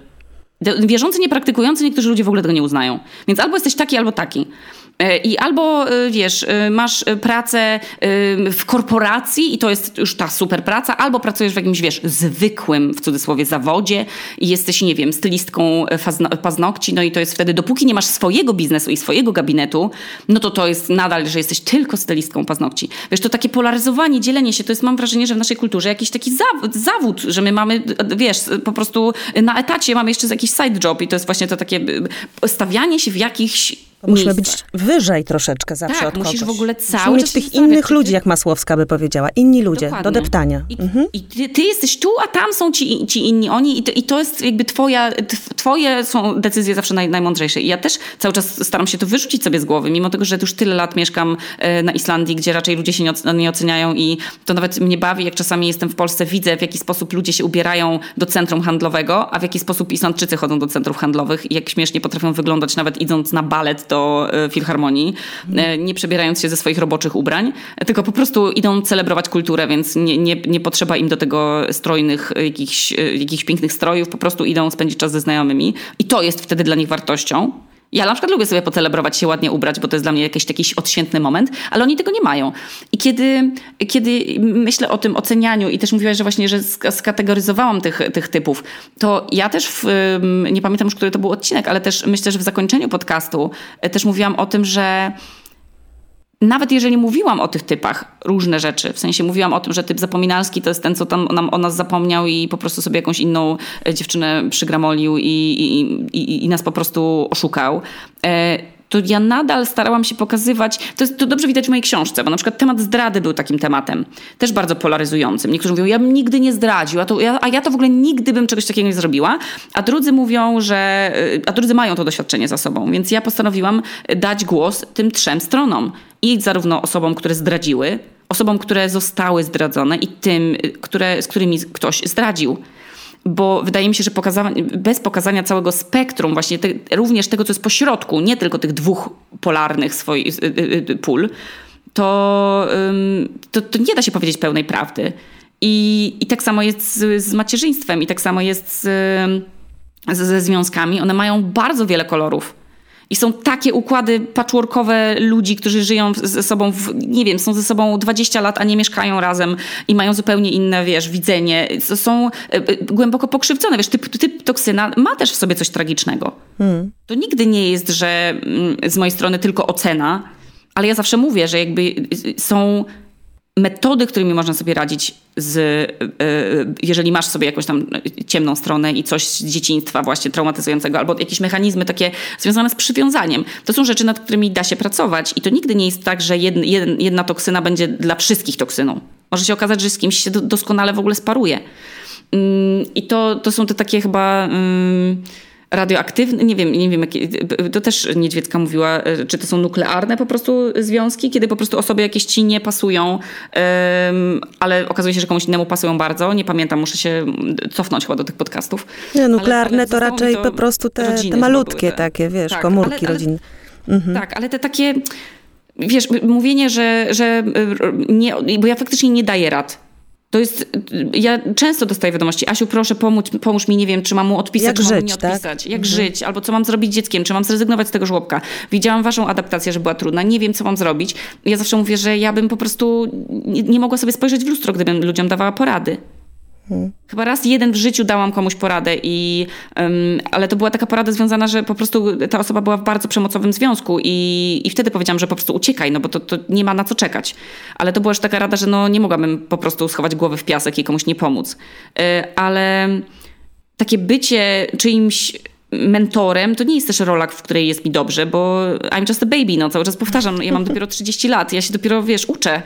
Wierzący, niepraktykujący, niektórzy ludzie w ogóle tego nie uznają. Więc albo jesteś taki, albo taki. I albo, wiesz, masz pracę w korporacji i to jest już ta super praca, albo pracujesz w jakimś, wiesz, zwykłym, w cudzysłowie, zawodzie i jesteś, nie wiem, stylistką paznokci, i to jest wtedy, dopóki nie masz swojego biznesu i swojego gabinetu, to jest nadal, że jesteś tylko stylistką paznokci. Wiesz, to takie polaryzowanie, dzielenie się, to jest, mam wrażenie, że w naszej kulturze jakiś taki zawód, że my mamy, wiesz, po prostu na etacie mamy jeszcze jakiś side job i to jest właśnie to takie stawianie się w jakichś musimy być wyżej troszeczkę zawsze od kogoś. Musisz w ogóle cały czas tych innych ludzi, jak Masłowska by powiedziała. Inni ludzie, dokładnie, do deptania. I ty jesteś tu, a tam są ci inni oni i to jest jakby twoje są decyzje zawsze najmądrzejsze. I ja też cały czas staram się to wyrzucić sobie z głowy, mimo tego, że już tyle lat mieszkam na Islandii, gdzie raczej ludzie się nie oceniają i to nawet mnie bawi, jak czasami jestem w Polsce, widzę w jaki sposób ludzie się ubierają do centrum handlowego, a w jaki sposób Islandczycy chodzą do centrów handlowych i jak śmiesznie potrafią wyglądać nawet idąc na balet do filharmonii, nie przebierając się ze swoich roboczych ubrań, tylko po prostu idą celebrować kulturę, więc nie potrzeba im do tego strojnych, jakichś pięknych strojów, po prostu idą spędzić czas ze znajomymi i to jest wtedy dla nich wartością. Ja na przykład lubię sobie pocelebrować, się ładnie ubrać, bo to jest dla mnie jakiś odświętny moment, ale oni tego nie mają. I kiedy myślę o tym ocenianiu i też mówiłaś, że właśnie że skategoryzowałam tych typów, to ja też, nie pamiętam już, który to był odcinek, ale też myślę, że w zakończeniu podcastu też mówiłam o tym, że nawet jeżeli mówiłam o tych typach różne rzeczy, w sensie mówiłam o tym, że typ zapominalski to jest ten, co tam o nas zapomniał i po prostu sobie jakąś inną dziewczynę przygramolił i nas po prostu oszukał, to ja nadal starałam się pokazywać, to dobrze widać w mojej książce, bo na przykład temat zdrady był takim tematem, też bardzo polaryzującym. Niektórzy mówią, ja bym nigdy nie zdradził, ja to w ogóle nigdy bym czegoś takiego nie zrobiła, a drudzy mówią, a drudzy mają to doświadczenie za sobą, więc ja postanowiłam dać głos tym trzem stronom i zarówno osobom, które zdradziły, osobom, które zostały zdradzone i tym, z którymi ktoś zdradził. Bo wydaje mi się, że bez pokazania całego spektrum, właśnie również tego, co jest pośrodku, nie tylko tych dwóch polarnych pól, to nie da się powiedzieć pełnej prawdy. I tak samo jest z macierzyństwem, i tak samo jest ze związkami. One mają bardzo wiele kolorów. I są takie układy patchworkowe ludzi, którzy żyją ze sobą, są ze sobą 20 lat, a nie mieszkają razem i mają zupełnie inne, widzenie. Są głęboko pokrzywdzone. Typ toksyna ma też w sobie coś tragicznego. To nigdy nie jest, że z mojej strony tylko ocena, ale ja zawsze mówię, że jakby są metody, którymi można sobie radzić jeżeli masz sobie jakąś tam ciemną stronę i coś z dzieciństwa właśnie traumatyzującego, albo jakieś mechanizmy takie związane z przywiązaniem. To są rzeczy, nad którymi da się pracować i to nigdy nie jest tak, że jedna toksyna będzie dla wszystkich toksyną. Może się okazać, że z kimś się doskonale w ogóle sparuje. I to są te takie chyba radioaktywne, nie wiem, to też Niedźwiecka mówiła, czy to są nuklearne po prostu związki, kiedy po prostu osoby jakieś ci nie pasują, ale okazuje się, że komuś innemu pasują bardzo. Nie pamiętam, muszę się cofnąć chyba do tych podcastów. Nie, nuklearne ale to raczej to po prostu te malutkie takie, tak, komórki rodzinne. Mhm. Tak, ale te takie, mówienie, że nie, bo ja faktycznie nie daję rad. To jest, ja często dostaję wiadomości, Asiu, proszę pomóż mi, nie wiem, czy mam mu odpisać, jak czy mam mu nie odpisać, tak? Jak żyć, albo co mam zrobić z dzieckiem, czy mam zrezygnować z tego żłobka. Widziałam waszą adaptację, że była trudna, nie wiem, co mam zrobić. Ja zawsze mówię, że ja bym po prostu nie mogła sobie spojrzeć w lustro, gdybym ludziom dawała porady. Chyba raz jeden w życiu dałam komuś poradę ale to była taka porada związana, że po prostu ta osoba była w bardzo przemocowym związku i wtedy powiedziałam, że po prostu uciekaj, no bo to nie ma na co czekać. Ale to była już taka rada, że no nie mogłabym po prostu schować głowy w piasek i komuś nie pomóc. Ale takie bycie czyimś mentorem, to nie jest też rola, w której jest mi dobrze, bo I'm just a baby, no cały czas powtarzam, ja mam dopiero 30 lat, ja się dopiero, uczę.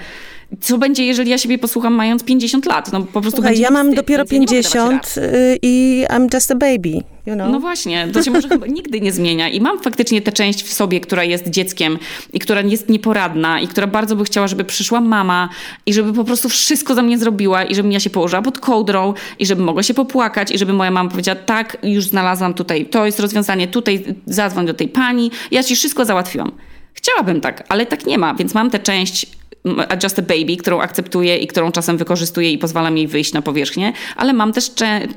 Co będzie, jeżeli ja siebie posłucham mając 50 lat? No po prostu ja mam dopiero 50 i I'm just a baby. You know? No właśnie, to się może chyba nigdy nie zmienia. I mam faktycznie tę część w sobie, która jest dzieckiem i która jest nieporadna i która bardzo by chciała, żeby przyszła mama i żeby po prostu wszystko za mnie zrobiła i żebym ja się położyła pod kołdrą i żebym mogła się popłakać i żeby moja mama powiedziała, tak, już znalazłam tutaj, to jest rozwiązanie, tutaj zadzwoń do tej pani, ja ci wszystko załatwiłam. Chciałabym tak, ale tak nie ma, więc mam tę część just a baby, którą akceptuję i którą czasem wykorzystuję i pozwalam jej wyjść na powierzchnię, ale mam też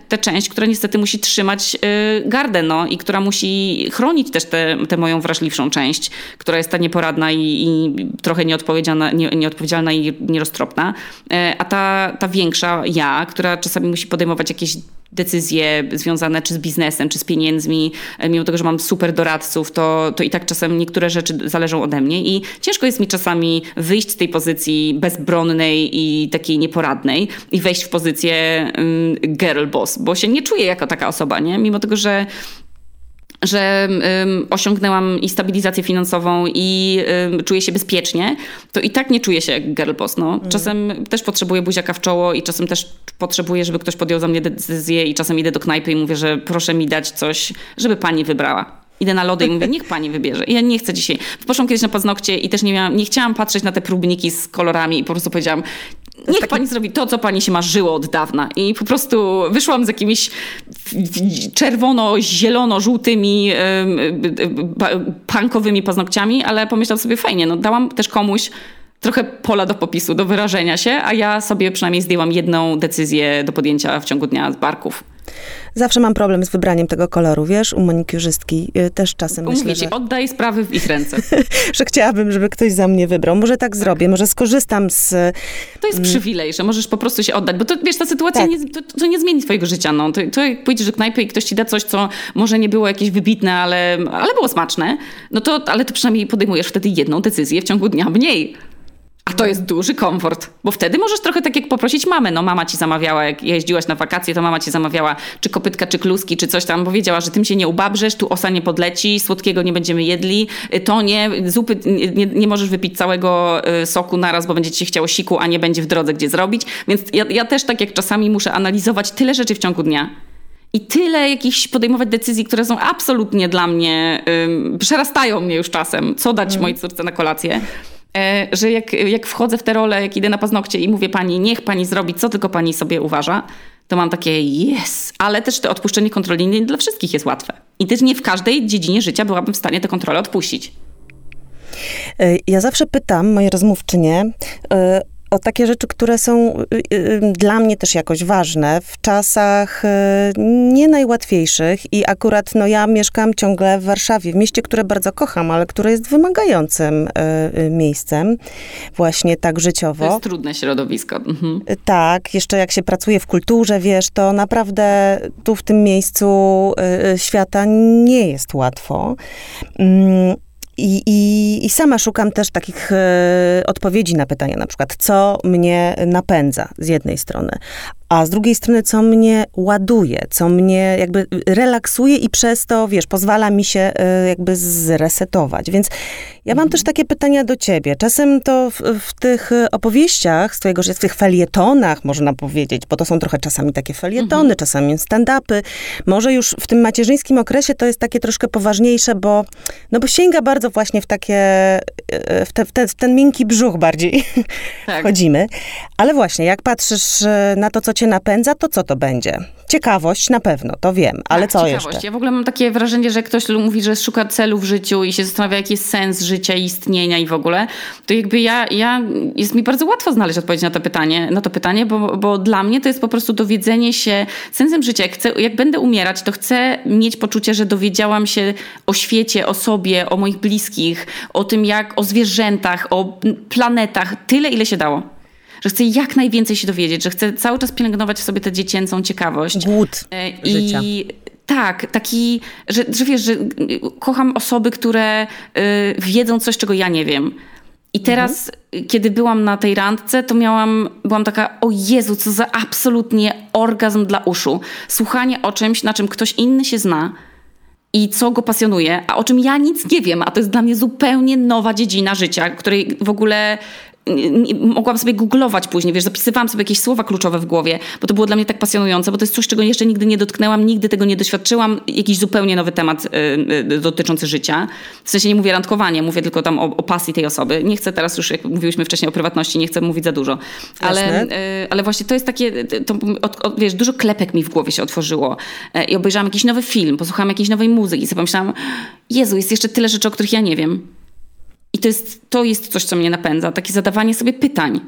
tę część, która niestety musi trzymać gardę, i która musi chronić też tę moją wrażliwszą część, która jest ta nieporadna i trochę nieodpowiedzialna i nieroztropna, a ta większa ja, która czasami musi podejmować jakieś decyzje związane czy z biznesem, czy z pieniędzmi, mimo tego, że mam super doradców, to i tak czasem niektóre rzeczy zależą ode mnie i ciężko jest mi czasami wyjść z tej pozycji bezbronnej i takiej nieporadnej i wejść w pozycję girl boss, bo się nie czuję jako taka osoba, nie? Mimo tego, że osiągnęłam i stabilizację finansową i czuję się bezpiecznie, to i tak nie czuję się jak girl boss. Czasem też potrzebuję buziaka w czoło i czasem też potrzebuję, żeby ktoś podjął za mnie decyzję i czasem idę do knajpy i mówię, że proszę mi dać coś, żeby pani wybrała. Idę na lody i mówię, niech pani wybierze. Ja nie chcę dzisiaj. Poszłam kiedyś na paznokcie i też nie chciałam patrzeć na te próbniki z kolorami i po prostu powiedziałam, niech pani zrobi to, co pani się marzyło od dawna. I po prostu wyszłam z jakimiś czerwono-zielono-żółtymi punkowymi paznokciami, ale pomyślałam sobie fajnie, no dałam też komuś trochę pola do popisu, do wyrażenia się, a ja sobie przynajmniej zdjęłam jedną decyzję do podjęcia w ciągu dnia z barków. Zawsze mam problem z wybraniem tego koloru, wiesz, u manikiurzystki też czasem myślę, że... oddaj sprawy w ich ręce. Że chciałabym, żeby ktoś za mnie wybrał. Może tak zrobię, może skorzystam z... To jest przywilej, że możesz po prostu się oddać, bo to, wiesz, ta sytuacja tak. to nie zmieni twojego życia, no. To jak pójdziesz do knajpy i ktoś ci da coś, co może nie było jakieś wybitne, ale było smaczne, no to, ale to przynajmniej podejmujesz wtedy jedną decyzję w ciągu dnia mniej. A to jest duży komfort, bo wtedy możesz trochę tak jak poprosić mamę. No mama ci zamawiała, jak jeździłaś na wakacje, to mama ci zamawiała czy kopytka, czy kluski, czy coś tam. Powiedziała, że tym się nie ubabrzesz, tu osa nie podleci, słodkiego nie będziemy jedli, to nie, zupy nie możesz wypić całego soku naraz, bo będzie ci się chciało siku, a nie będzie w drodze gdzie zrobić. Więc ja też tak jak czasami muszę analizować tyle rzeczy w ciągu dnia. I tyle jakichś podejmować decyzji, które są absolutnie dla mnie, przerastają mnie już czasem. Co dać mojej córce na kolację? Że jak wchodzę w tę rolę, jak idę na paznokcie i mówię pani, niech pani zrobi, co tylko pani sobie uważa, to mam takie yes. Ale też to odpuszczenie kontroli nie dla wszystkich jest łatwe. I też nie w każdej dziedzinie życia byłabym w stanie tę kontrolę odpuścić. Ja zawsze pytam moje rozmówczynie o takie rzeczy, które są dla mnie też jakoś ważne w czasach nie najłatwiejszych i akurat no, ja mieszkam ciągle w Warszawie, w mieście, które bardzo kocham, ale które jest wymagającym miejscem właśnie tak życiowo. To jest trudne środowisko. Mhm. Tak, jeszcze jak się pracuje w kulturze, wiesz, to naprawdę tu w tym miejscu świata nie jest łatwo. I sama szukam też takich odpowiedzi na pytania, na przykład co mnie napędza z jednej strony, a z drugiej strony co mnie ładuje, co mnie jakby relaksuje i przez to, wiesz, pozwala mi się jakby zresetować. Więc ja mam też takie pytania do ciebie. Czasem to w tych opowieściach, w tych felietonach można powiedzieć, bo to są trochę czasami takie felietony, czasami stand-upy. Może już w tym macierzyńskim okresie to jest takie troszkę poważniejsze, bo sięga bardzo właśnie w takie, w ten miękki brzuch bardziej tak. Wchodzimy. Ale właśnie, jak patrzysz na to, co cię napędza, to co to będzie? Ciekawość na pewno, to wiem, ale tak, co ciekawość. Jeszcze? Ja w ogóle mam takie wrażenie, że ktoś mówi, że szuka celu w życiu i się zastanawia, jaki jest sens życia, istnienia i w ogóle, to jakby jest mi bardzo łatwo znaleźć odpowiedź na to pytanie, bo dla mnie to jest po prostu dowiedzenie się sensem życia. Jak będę umierać, to chcę mieć poczucie, że dowiedziałam się o świecie, o sobie, o moich bliskich, o tym jak, o zwierzętach, o planetach, tyle ile się dało. Że chcę jak najwięcej się dowiedzieć, że chcę cały czas pielęgnować w sobie tę dziecięcą ciekawość. Głód życia. Tak, taki, że wiesz, że kocham osoby, które wiedzą coś, czego ja nie wiem. I teraz, kiedy byłam na tej randce, to byłam taka, o Jezu, co za absolutnie orgazm dla uszu. Słuchanie o czymś, na czym ktoś inny się zna i co go pasjonuje, a o czym ja nic nie wiem, a to jest dla mnie zupełnie nowa dziedzina życia, której w ogóle... Mogłam sobie googlować później, wiesz, zapisywałam sobie jakieś słowa kluczowe w głowie, bo to było dla mnie tak pasjonujące, bo to jest coś, czego jeszcze nigdy nie dotknęłam, nigdy tego nie doświadczyłam, jakiś zupełnie nowy temat dotyczący życia. W sensie nie mówię randkowanie, mówię tylko tam o pasji tej osoby. Nie chcę teraz już, jak mówiłyśmy wcześniej o prywatności, nie chcę mówić za dużo. Ale właśnie to jest takie, wiesz, dużo klepek mi w głowie się otworzyło i obejrzałam jakiś nowy film, posłuchałam jakiejś nowej muzyki i sobie pomyślałam, Jezu, jest jeszcze tyle rzeczy, o których ja nie wiem. I to jest coś, co mnie napędza. Takie zadawanie sobie pytań.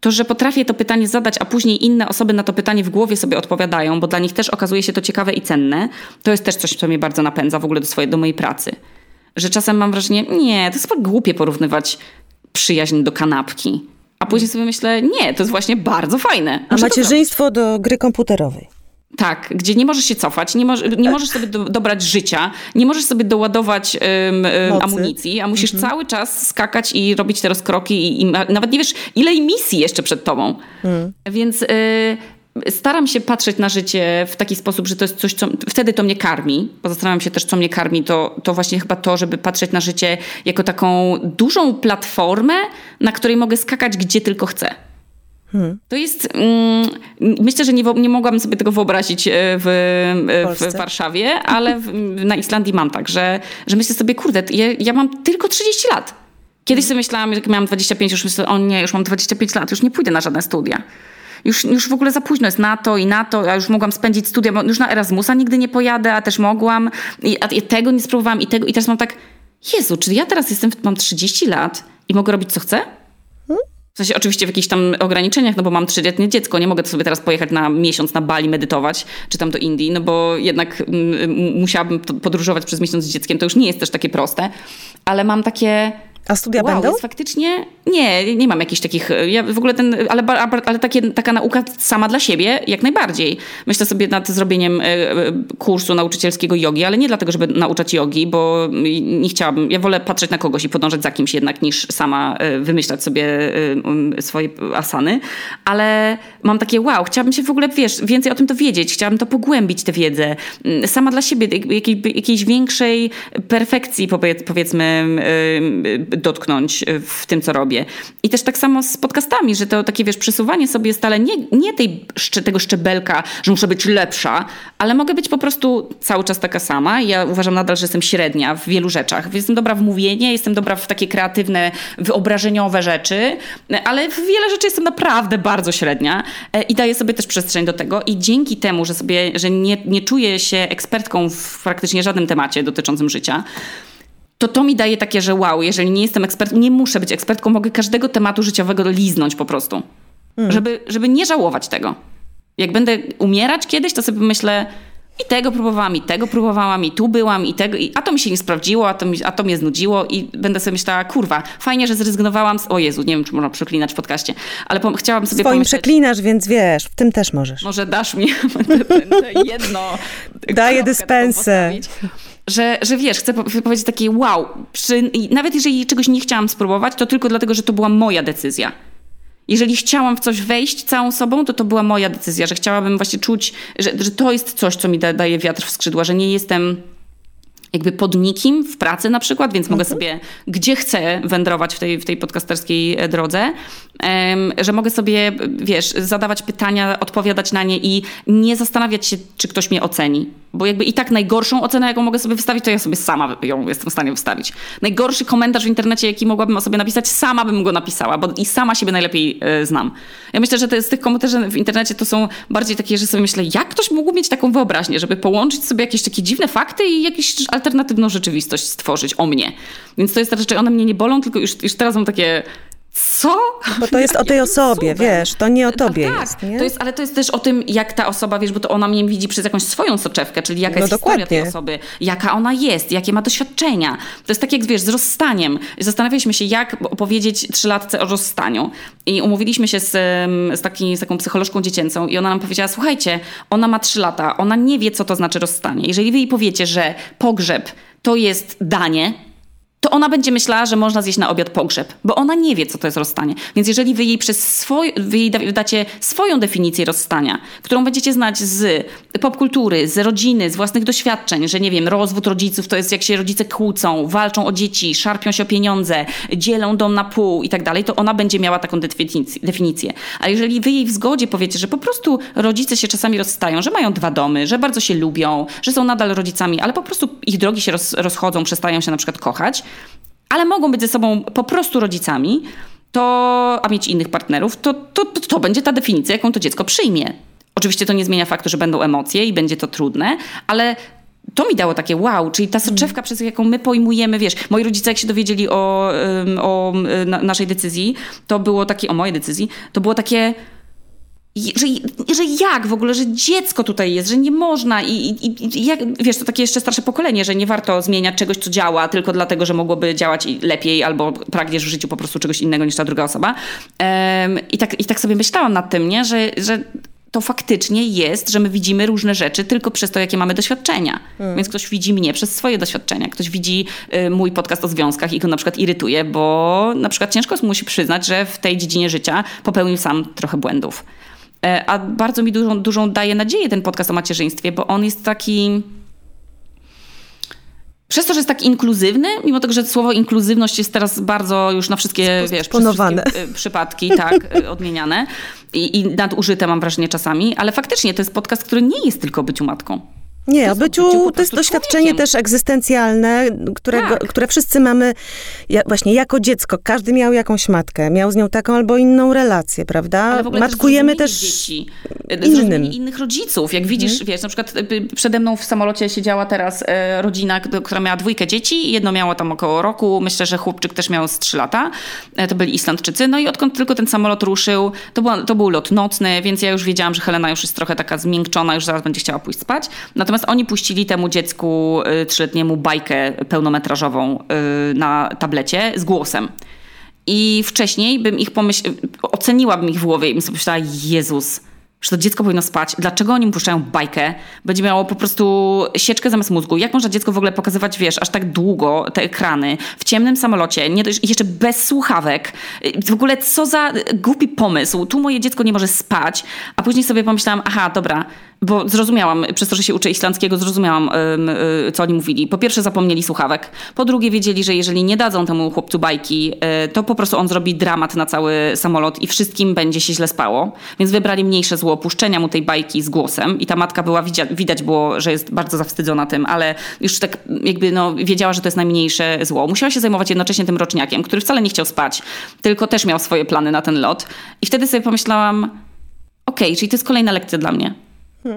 To, że potrafię to pytanie zadać, a później inne osoby na to pytanie w głowie sobie odpowiadają, bo dla nich też okazuje się to ciekawe i cenne, to jest też coś, co mnie bardzo napędza w ogóle do mojej pracy. Że czasem mam wrażenie, nie, to jest głupie porównywać przyjaźń do kanapki. A później sobie myślę, nie, to jest właśnie bardzo fajne. A macierzyństwo do gry komputerowej. Tak, gdzie nie możesz się cofać, nie możesz sobie dobrać życia, nie możesz sobie doładować amunicji, a musisz cały czas skakać i robić te rozkroki i nawet nie wiesz, ile misji jeszcze przed tobą. Więc staram się patrzeć na życie w taki sposób, że to jest coś, co wtedy to mnie karmi. Bo zastanawiam się też, co mnie karmi, to właśnie chyba to, żeby patrzeć na życie jako taką dużą platformę, na której mogę skakać gdzie tylko chcę. To jest, myślę, że nie mogłabym sobie tego wyobrazić w Warszawie, ale na Islandii mam tak, że myślę sobie, kurde, ja mam tylko 30 lat. Kiedyś sobie myślałam, jak miałam 25, już myślę, o nie, już mam 25 lat, już nie pójdę na żadne studia. już w ogóle za późno jest na to, ja już mogłam spędzić studia, bo już na Erasmusa nigdy nie pojadę, a też mogłam, i tego nie spróbowałam, i tego, i teraz mam tak, Jezu, czy ja teraz mam 30 lat i mogę robić co chcę? W sensie oczywiście w jakichś tam ograniczeniach, no bo mam 3-letnie dziecko, nie mogę sobie teraz pojechać na miesiąc na Bali medytować, czy tam do Indii, no bo jednak musiałabym podróżować przez miesiąc z dzieckiem, to już nie jest też takie proste, ale mam takie... A studia będą? Jest faktycznie nie mam jakichś takich, ja w ogóle ale taka nauka sama dla siebie jak najbardziej. Myślę sobie nad zrobieniem kursu nauczycielskiego jogi, ale nie dlatego, żeby nauczać jogi, bo nie chciałabym, ja wolę patrzeć na kogoś i podążać za kimś jednak, niż sama wymyślać sobie swoje asany, ale mam takie chciałabym się w ogóle, więcej o tym dowiedzieć, chciałabym to pogłębić, tę wiedzę, sama dla siebie, jakiejś większej perfekcji powiedzmy dotknąć w tym, co robię. I też tak samo z podcastami, że to takie, przesuwanie sobie stale nie tego szczebelka, że muszę być lepsza, ale mogę być po prostu cały czas taka sama. Ja uważam nadal, że jestem średnia w wielu rzeczach. Jestem dobra w mówienie, jestem dobra w takie kreatywne, wyobrażeniowe rzeczy, ale w wiele rzeczy jestem naprawdę bardzo średnia i daję sobie też przestrzeń do tego i dzięki temu, że nie czuję się ekspertką w praktycznie żadnym temacie dotyczącym życia, to mi daje takie, że jeżeli nie jestem ekspertką, nie muszę być ekspertką, mogę każdego tematu życiowego liznąć po prostu. Żeby nie żałować tego. Jak będę umierać kiedyś, to sobie myślę, i tego próbowałam, i tu byłam, i tego, a to mi się nie sprawdziło, a to mnie znudziło i będę sobie myślała, kurwa, fajnie, że zrezygnowałam o Jezu, nie wiem, czy można przeklinać w podcaście, ale chciałabym sobie pomyśleć... Swoim przeklinasz, więc wiesz, w tym też możesz. Może dasz mi jedno... Daję dyspensę. Że wiesz, chcę powiedzieć takie nawet jeżeli czegoś nie chciałam spróbować, to tylko dlatego, że to była moja decyzja. Jeżeli chciałam w coś wejść całą sobą, to była moja decyzja, że chciałabym właśnie czuć, że to jest coś, co mi daje wiatr w skrzydła, że nie jestem jakby pod nikim w pracy na przykład, więc mogę sobie gdzie chcę wędrować w tej podcasterskiej drodze, że mogę sobie, zadawać pytania, odpowiadać na nie i nie zastanawiać się, czy ktoś mnie oceni. Bo jakby i tak najgorszą ocenę, jaką mogę sobie wystawić, to ja sobie sama ją jestem w stanie wystawić. Najgorszy komentarz w internecie, jaki mogłabym o sobie napisać, sama bym go napisała, bo i sama siebie najlepiej znam. Ja myślę, że z tych komentarzy w internecie to są bardziej takie, że sobie myślę, jak ktoś mógł mieć taką wyobraźnię, żeby połączyć sobie jakieś takie dziwne fakty i jakąś alternatywną rzeczywistość stworzyć o mnie. Więc to jest raczej, one mnie nie bolą, tylko już teraz mam takie... Co? Bo to jest o tej osobie, to nie o tobie jest, nie? Ale to jest też o tym, jak ta osoba, bo to ona mnie widzi przez jakąś swoją soczewkę, czyli jaka jest historia tej osoby, jaka ona jest, jakie ma doświadczenia. To jest tak jak, z rozstaniem. Zastanawialiśmy się, jak opowiedzieć 3-latce o rozstaniu i umówiliśmy się z taką psycholożką dziecięcą i ona nam powiedziała, słuchajcie, ona ma 3 lata, ona nie wie, co to znaczy rozstanie. Jeżeli wy jej powiecie, że pogrzeb to jest danie, to ona będzie myślała, że można zjeść na obiad pogrzeb, bo ona nie wie, co to jest rozstanie. Więc jeżeli wy jej dacie swoją definicję rozstania, którą będziecie znać z popkultury, z rodziny, z własnych doświadczeń, że nie wiem, rozwód rodziców to jest jak się rodzice kłócą, walczą o dzieci, szarpią się o pieniądze, dzielą dom na pół i tak dalej, to ona będzie miała taką definicję. A jeżeli wy jej w zgodzie powiecie, że po prostu rodzice się czasami rozstają, że mają 2 domy, że bardzo się lubią, że są nadal rodzicami, ale po prostu ich drogi się rozchodzą, przestają się na przykład kochać, ale mogą być ze sobą po prostu rodzicami, a mieć innych partnerów, to będzie ta definicja, jaką to dziecko przyjmie. Oczywiście to nie zmienia faktu, że będą emocje i będzie to trudne, ale to mi dało takie czyli ta soczewka, przez jaką my pojmujemy, moi rodzice jak się dowiedzieli o naszej decyzji, o mojej decyzji, to było takie... Że jak w ogóle, że dziecko tutaj jest, że nie można to takie jeszcze starsze pokolenie, że nie warto zmieniać czegoś, co działa tylko dlatego, że mogłoby działać lepiej albo pragniesz w życiu po prostu czegoś innego niż ta druga osoba. I tak sobie myślałam nad tym, nie? Że to faktycznie jest, że my widzimy różne rzeczy tylko przez to, jakie mamy doświadczenia. Więc ktoś widzi mnie przez swoje doświadczenia. Ktoś widzi mój podcast o związkach i go na przykład irytuje, bo na przykład ciężko mu się przyznać, że w tej dziedzinie życia popełnił sam trochę błędów. A bardzo mi dużą daje nadzieję ten podcast o macierzyństwie, bo on jest taki... Przez to, że jest tak inkluzywny, mimo tego, że słowo inkluzywność jest teraz bardzo już na wszystkie, wszystkie przypadki odmieniane i nadużyte, mam wrażenie, czasami, ale faktycznie to jest podcast, który nie jest tylko o byciu matką. Nie, o byciu to jest doświadczenie człowiekiem. Też egzystencjalne, które wszyscy mamy, właśnie jako dziecko. Każdy miał jakąś matkę, miał z nią taką albo inną relację, prawda? Ale w ogóle matkujemy też dzieci, innych rodziców. Jak widzisz, wiesz, na przykład przede mną w samolocie siedziała teraz rodzina, która miała 2 dzieci, jedno miało tam około roku, myślę, że chłopczyk też miał z 3 lata, to byli Islandczycy, no i odkąd tylko ten samolot ruszył, to był lot nocny, więc ja już wiedziałam, że Helena już jest trochę taka zmiękczona, już zaraz będzie chciała pójść spać. Natomiast oni puścili temu dziecku 3-letniemu bajkę pełnometrażową na tablecie z głosem. I wcześniej oceniłabym ich w głowie i bym sobie myślała, Jezus, że to dziecko powinno spać. Dlaczego oni mu puszczają bajkę? Będzie miało po prostu sieczkę zamiast mózgu. Jak można dziecko w ogóle pokazywać, wiesz, aż tak długo te ekrany w ciemnym samolocie, jeszcze bez słuchawek. W ogóle co za głupi pomysł. Tu moje dziecko nie może spać. A później sobie pomyślałam, aha, dobra, bo zrozumiałam, przez to, że się uczę islandzkiego, zrozumiałam, co oni mówili. Po pierwsze zapomnieli słuchawek. Po drugie wiedzieli, że jeżeli nie dadzą temu chłopcu bajki, to po prostu on zrobi dramat na cały samolot i wszystkim będzie się źle spało. Więc wybrali mniejsze zło puszczenia mu tej bajki z głosem i ta matka była, widać było, że jest bardzo zawstydzona tym, ale już tak jakby wiedziała, że to jest najmniejsze zło. Musiała się zajmować jednocześnie tym roczniakiem, który wcale nie chciał spać, tylko też miał swoje plany na ten lot. I wtedy sobie pomyślałam, okej, czyli to jest kolejna lekcja dla mnie.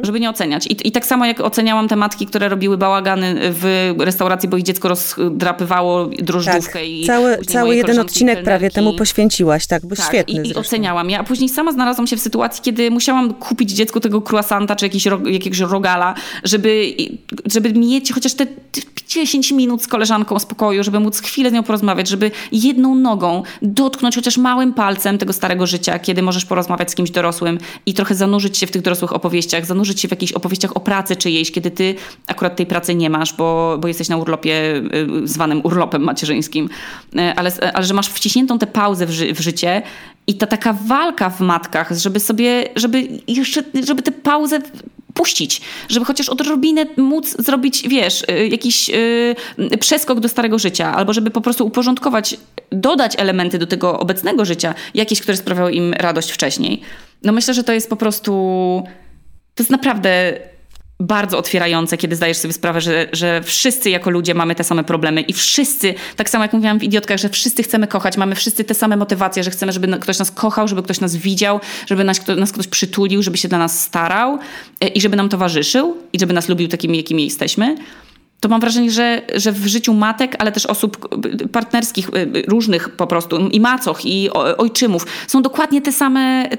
Żeby nie oceniać. I tak samo jak oceniałam te matki, które robiły bałagany w restauracji, bo ich dziecko rozdrapywało drożdżówkę. Tak, i cały jeden odcinek kelnerki. Prawie temu poświęciłaś, tak? Bo tak, świetny. I oceniałam ja. A później sama znalazłam się w sytuacji, kiedy musiałam kupić dziecku tego croissanta czy jakiegoś rogala, żeby mieć chociaż te 10 minut z koleżanką spokoju, żeby móc chwilę z nią porozmawiać, żeby jedną nogą dotknąć chociaż małym palcem tego starego życia, kiedy możesz porozmawiać z kimś dorosłym i trochę zanurzyć się w tych dorosłych opowieściach, zanurzyć się w jakichś opowieściach o pracy czyjejś, kiedy ty akurat tej pracy nie masz, bo jesteś na urlopie, zwanym urlopem macierzyńskim, ale że masz wciśniętą tę pauzę w życie i ta taka walka w matkach, żeby tę pauzę puścić, żeby chociaż odrobinę móc zrobić, wiesz, jakiś przeskok do starego życia, albo żeby po prostu uporządkować, dodać elementy do tego obecnego życia, jakieś, które sprawiały im radość wcześniej. No myślę, że to jest po prostu... To jest naprawdę bardzo otwierające, kiedy zdajesz sobie sprawę, że wszyscy jako ludzie mamy te same problemy i wszyscy, tak samo jak mówiłam w Idiotkach, że wszyscy chcemy kochać, mamy wszyscy te same motywacje, że chcemy, żeby ktoś nas kochał, żeby ktoś nas widział, żeby nas ktoś przytulił, żeby się dla nas starał i żeby nam towarzyszył i żeby nas lubił takimi, jakimi jesteśmy. To mam wrażenie, że w życiu matek, ale też osób partnerskich, różnych po prostu, i macoch, i ojczymów, są dokładnie te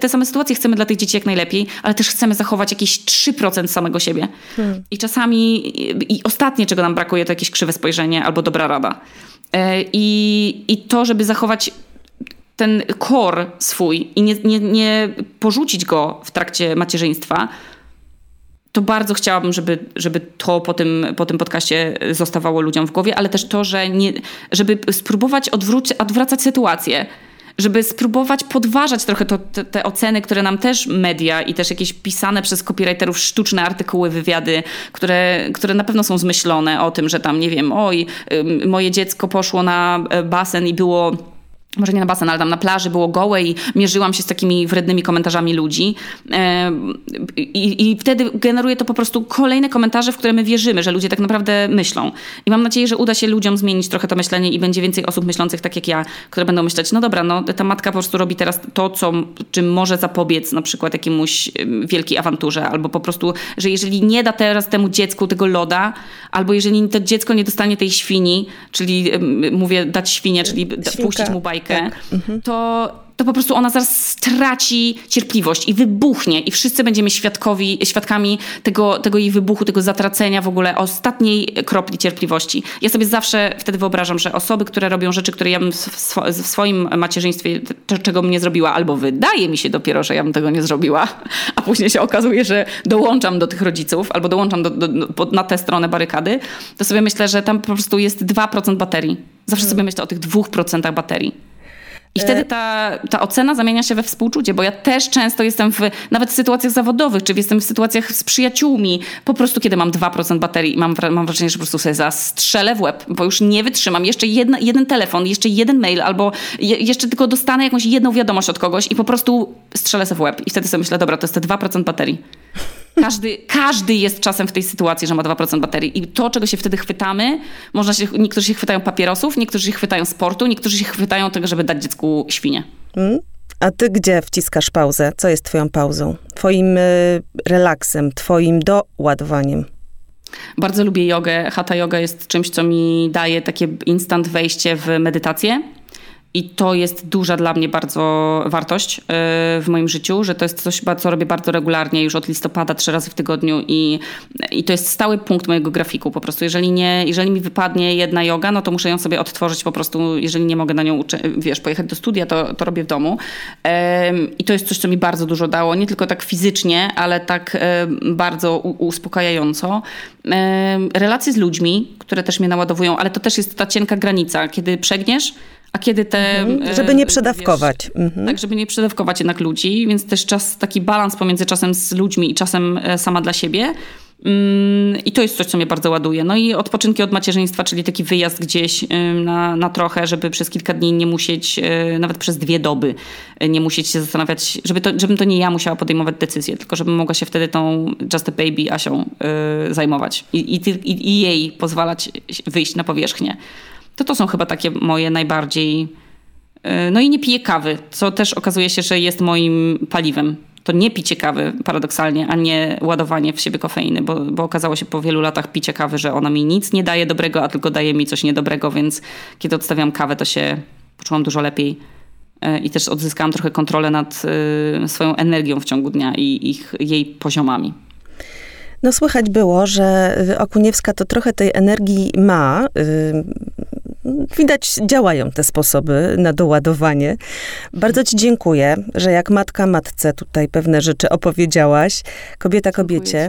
same sytuacje. Chcemy dla tych dzieci jak najlepiej, ale też chcemy zachować jakieś 3% samego siebie. I czasami, i ostatnie, czego nam brakuje, to jakieś krzywe spojrzenie albo dobra rada. I to, żeby zachować ten core swój i nie porzucić go w trakcie macierzyństwa, to bardzo chciałabym, żeby to po tym podcaście zostawało ludziom w głowie, ale też to, żeby spróbować odwracać sytuację, żeby spróbować podważać trochę te oceny, które nam też media i też jakieś pisane przez copywriterów sztuczne artykuły, wywiady, które na pewno są zmyślone o tym, że tam, nie wiem, moje dziecko poszło na basen i było... Może nie na basen, ale tam na plaży było gołe i mierzyłam się z takimi wrednymi komentarzami ludzi. I wtedy generuje to po prostu kolejne komentarze, w które my wierzymy, że ludzie tak naprawdę myślą. I mam nadzieję, że uda się ludziom zmienić trochę to myślenie i będzie więcej osób myślących tak jak ja, które będą myśleć, no dobra, ta matka po prostu robi teraz to, czym może zapobiec na przykład jakiemuś wielkiej awanturze, albo po prostu, że jeżeli nie da teraz temu dziecku tego loda, albo jeżeli to dziecko nie dostanie tej świni, czyli mówię dać świnię, czyli puścić mu bajkę, tak. To po prostu ona zaraz straci cierpliwość i wybuchnie i wszyscy będziemy świadkami tego jej wybuchu, tego zatracenia w ogóle ostatniej kropli cierpliwości. Ja sobie zawsze wtedy wyobrażam, że osoby, które robią rzeczy, które ja bym w swoim macierzyństwie, czego bym nie zrobiła, albo wydaje mi się dopiero, że ja bym tego nie zrobiła, a później się okazuje, że dołączam do tych rodziców albo dołączam na tę stronę barykady, to sobie myślę, że tam po prostu jest 2% baterii. Zawsze sobie myślę o tych 2% baterii. I wtedy ta ocena zamienia się we współczucie, bo ja też często jestem nawet w sytuacjach zawodowych, czy jestem w sytuacjach z przyjaciółmi, po prostu kiedy mam 2% baterii i mam wrażenie, że po prostu sobie zastrzelę w łeb, bo już nie wytrzymam. Jeszcze jeden telefon, jeszcze jeden mail, albo jeszcze tylko dostanę jakąś jedną wiadomość od kogoś i po prostu strzelę sobie w łeb. I wtedy sobie myślę, dobra, to jest te 2% baterii. Każdy jest czasem w tej sytuacji, że ma 2% baterii i to, czego się wtedy chwytamy, niektórzy się chwytają papierosów, niektórzy się chwytają sportu, niektórzy się chwytają tego, żeby dać dziecku świnię. A ty gdzie wciskasz pauzę? Co jest twoją pauzą? Twoim relaksem, twoim doładowaniem? Bardzo lubię jogę. Hatha yoga jest czymś, co mi daje takie instant wejście w medytację. I to jest duża dla mnie bardzo wartość w moim życiu, że to jest coś, co robię bardzo regularnie, już od listopada 3 razy w tygodniu i to jest stały punkt mojego grafiku po prostu. Jeżeli mi wypadnie jedna joga, no to muszę ją sobie odtworzyć po prostu, jeżeli nie mogę na nią pojechać do studia, to robię w domu. I to jest coś, co mi bardzo dużo dało, nie tylko tak fizycznie, ale tak bardzo uspokajająco. Relacje z ludźmi, które też mnie naładowują, ale to też jest ta cienka granica, kiedy przegniesz, a kiedy żeby nie przedawkować. Tak, żeby nie przedawkować jednak ludzi, więc też czas, taki balans pomiędzy czasem z ludźmi i czasem sama dla siebie. I to jest coś, co mnie bardzo ładuje. No i odpoczynki od macierzyństwa, czyli taki wyjazd gdzieś na trochę, żeby przez kilka dni nie musieć, nawet przez 2 doby nie musieć się zastanawiać, żebym to nie ja musiała podejmować decyzję, tylko żebym mogła się wtedy tą Just a Baby Asią zajmować i jej pozwalać wyjść na powierzchnię. To są chyba takie moje najbardziej... No i nie piję kawy, co też okazuje się, że jest moim paliwem. To nie picie kawy, paradoksalnie, a nie ładowanie w siebie kofeiny, bo okazało się po wielu latach picia kawy, że ona mi nic nie daje dobrego, a tylko daje mi coś niedobrego, więc kiedy odstawiam kawę, to się poczułam dużo lepiej i też odzyskałam trochę kontrolę nad swoją energią w ciągu dnia i jej poziomami. No słychać było, że Okuniewska to trochę tej energii ma. Widać, działają te sposoby na doładowanie. Bardzo ci dziękuję, że jak matka matce tutaj pewne rzeczy opowiedziałaś. Kobieta kobiecie.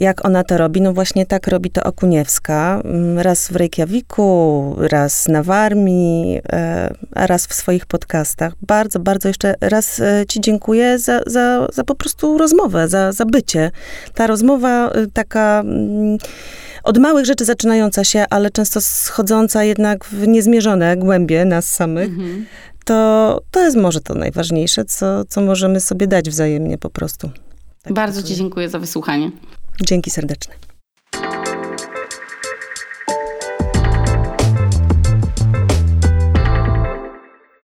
Jak ona to robi? No właśnie tak robi to Okuniewska. Raz w Reykjaviku, raz na Warmii, a raz w swoich podcastach. Bardzo, bardzo jeszcze raz ci dziękuję za po prostu rozmowę, za bycie. Ta rozmowa taka od małych rzeczy zaczynająca się, ale często schodząca jednak w niezmierzone głębie nas samych. Mhm. To jest może to najważniejsze, co możemy sobie dać wzajemnie po prostu. Tak bardzo ci dziękuję za wysłuchanie. Dzięki serdeczne.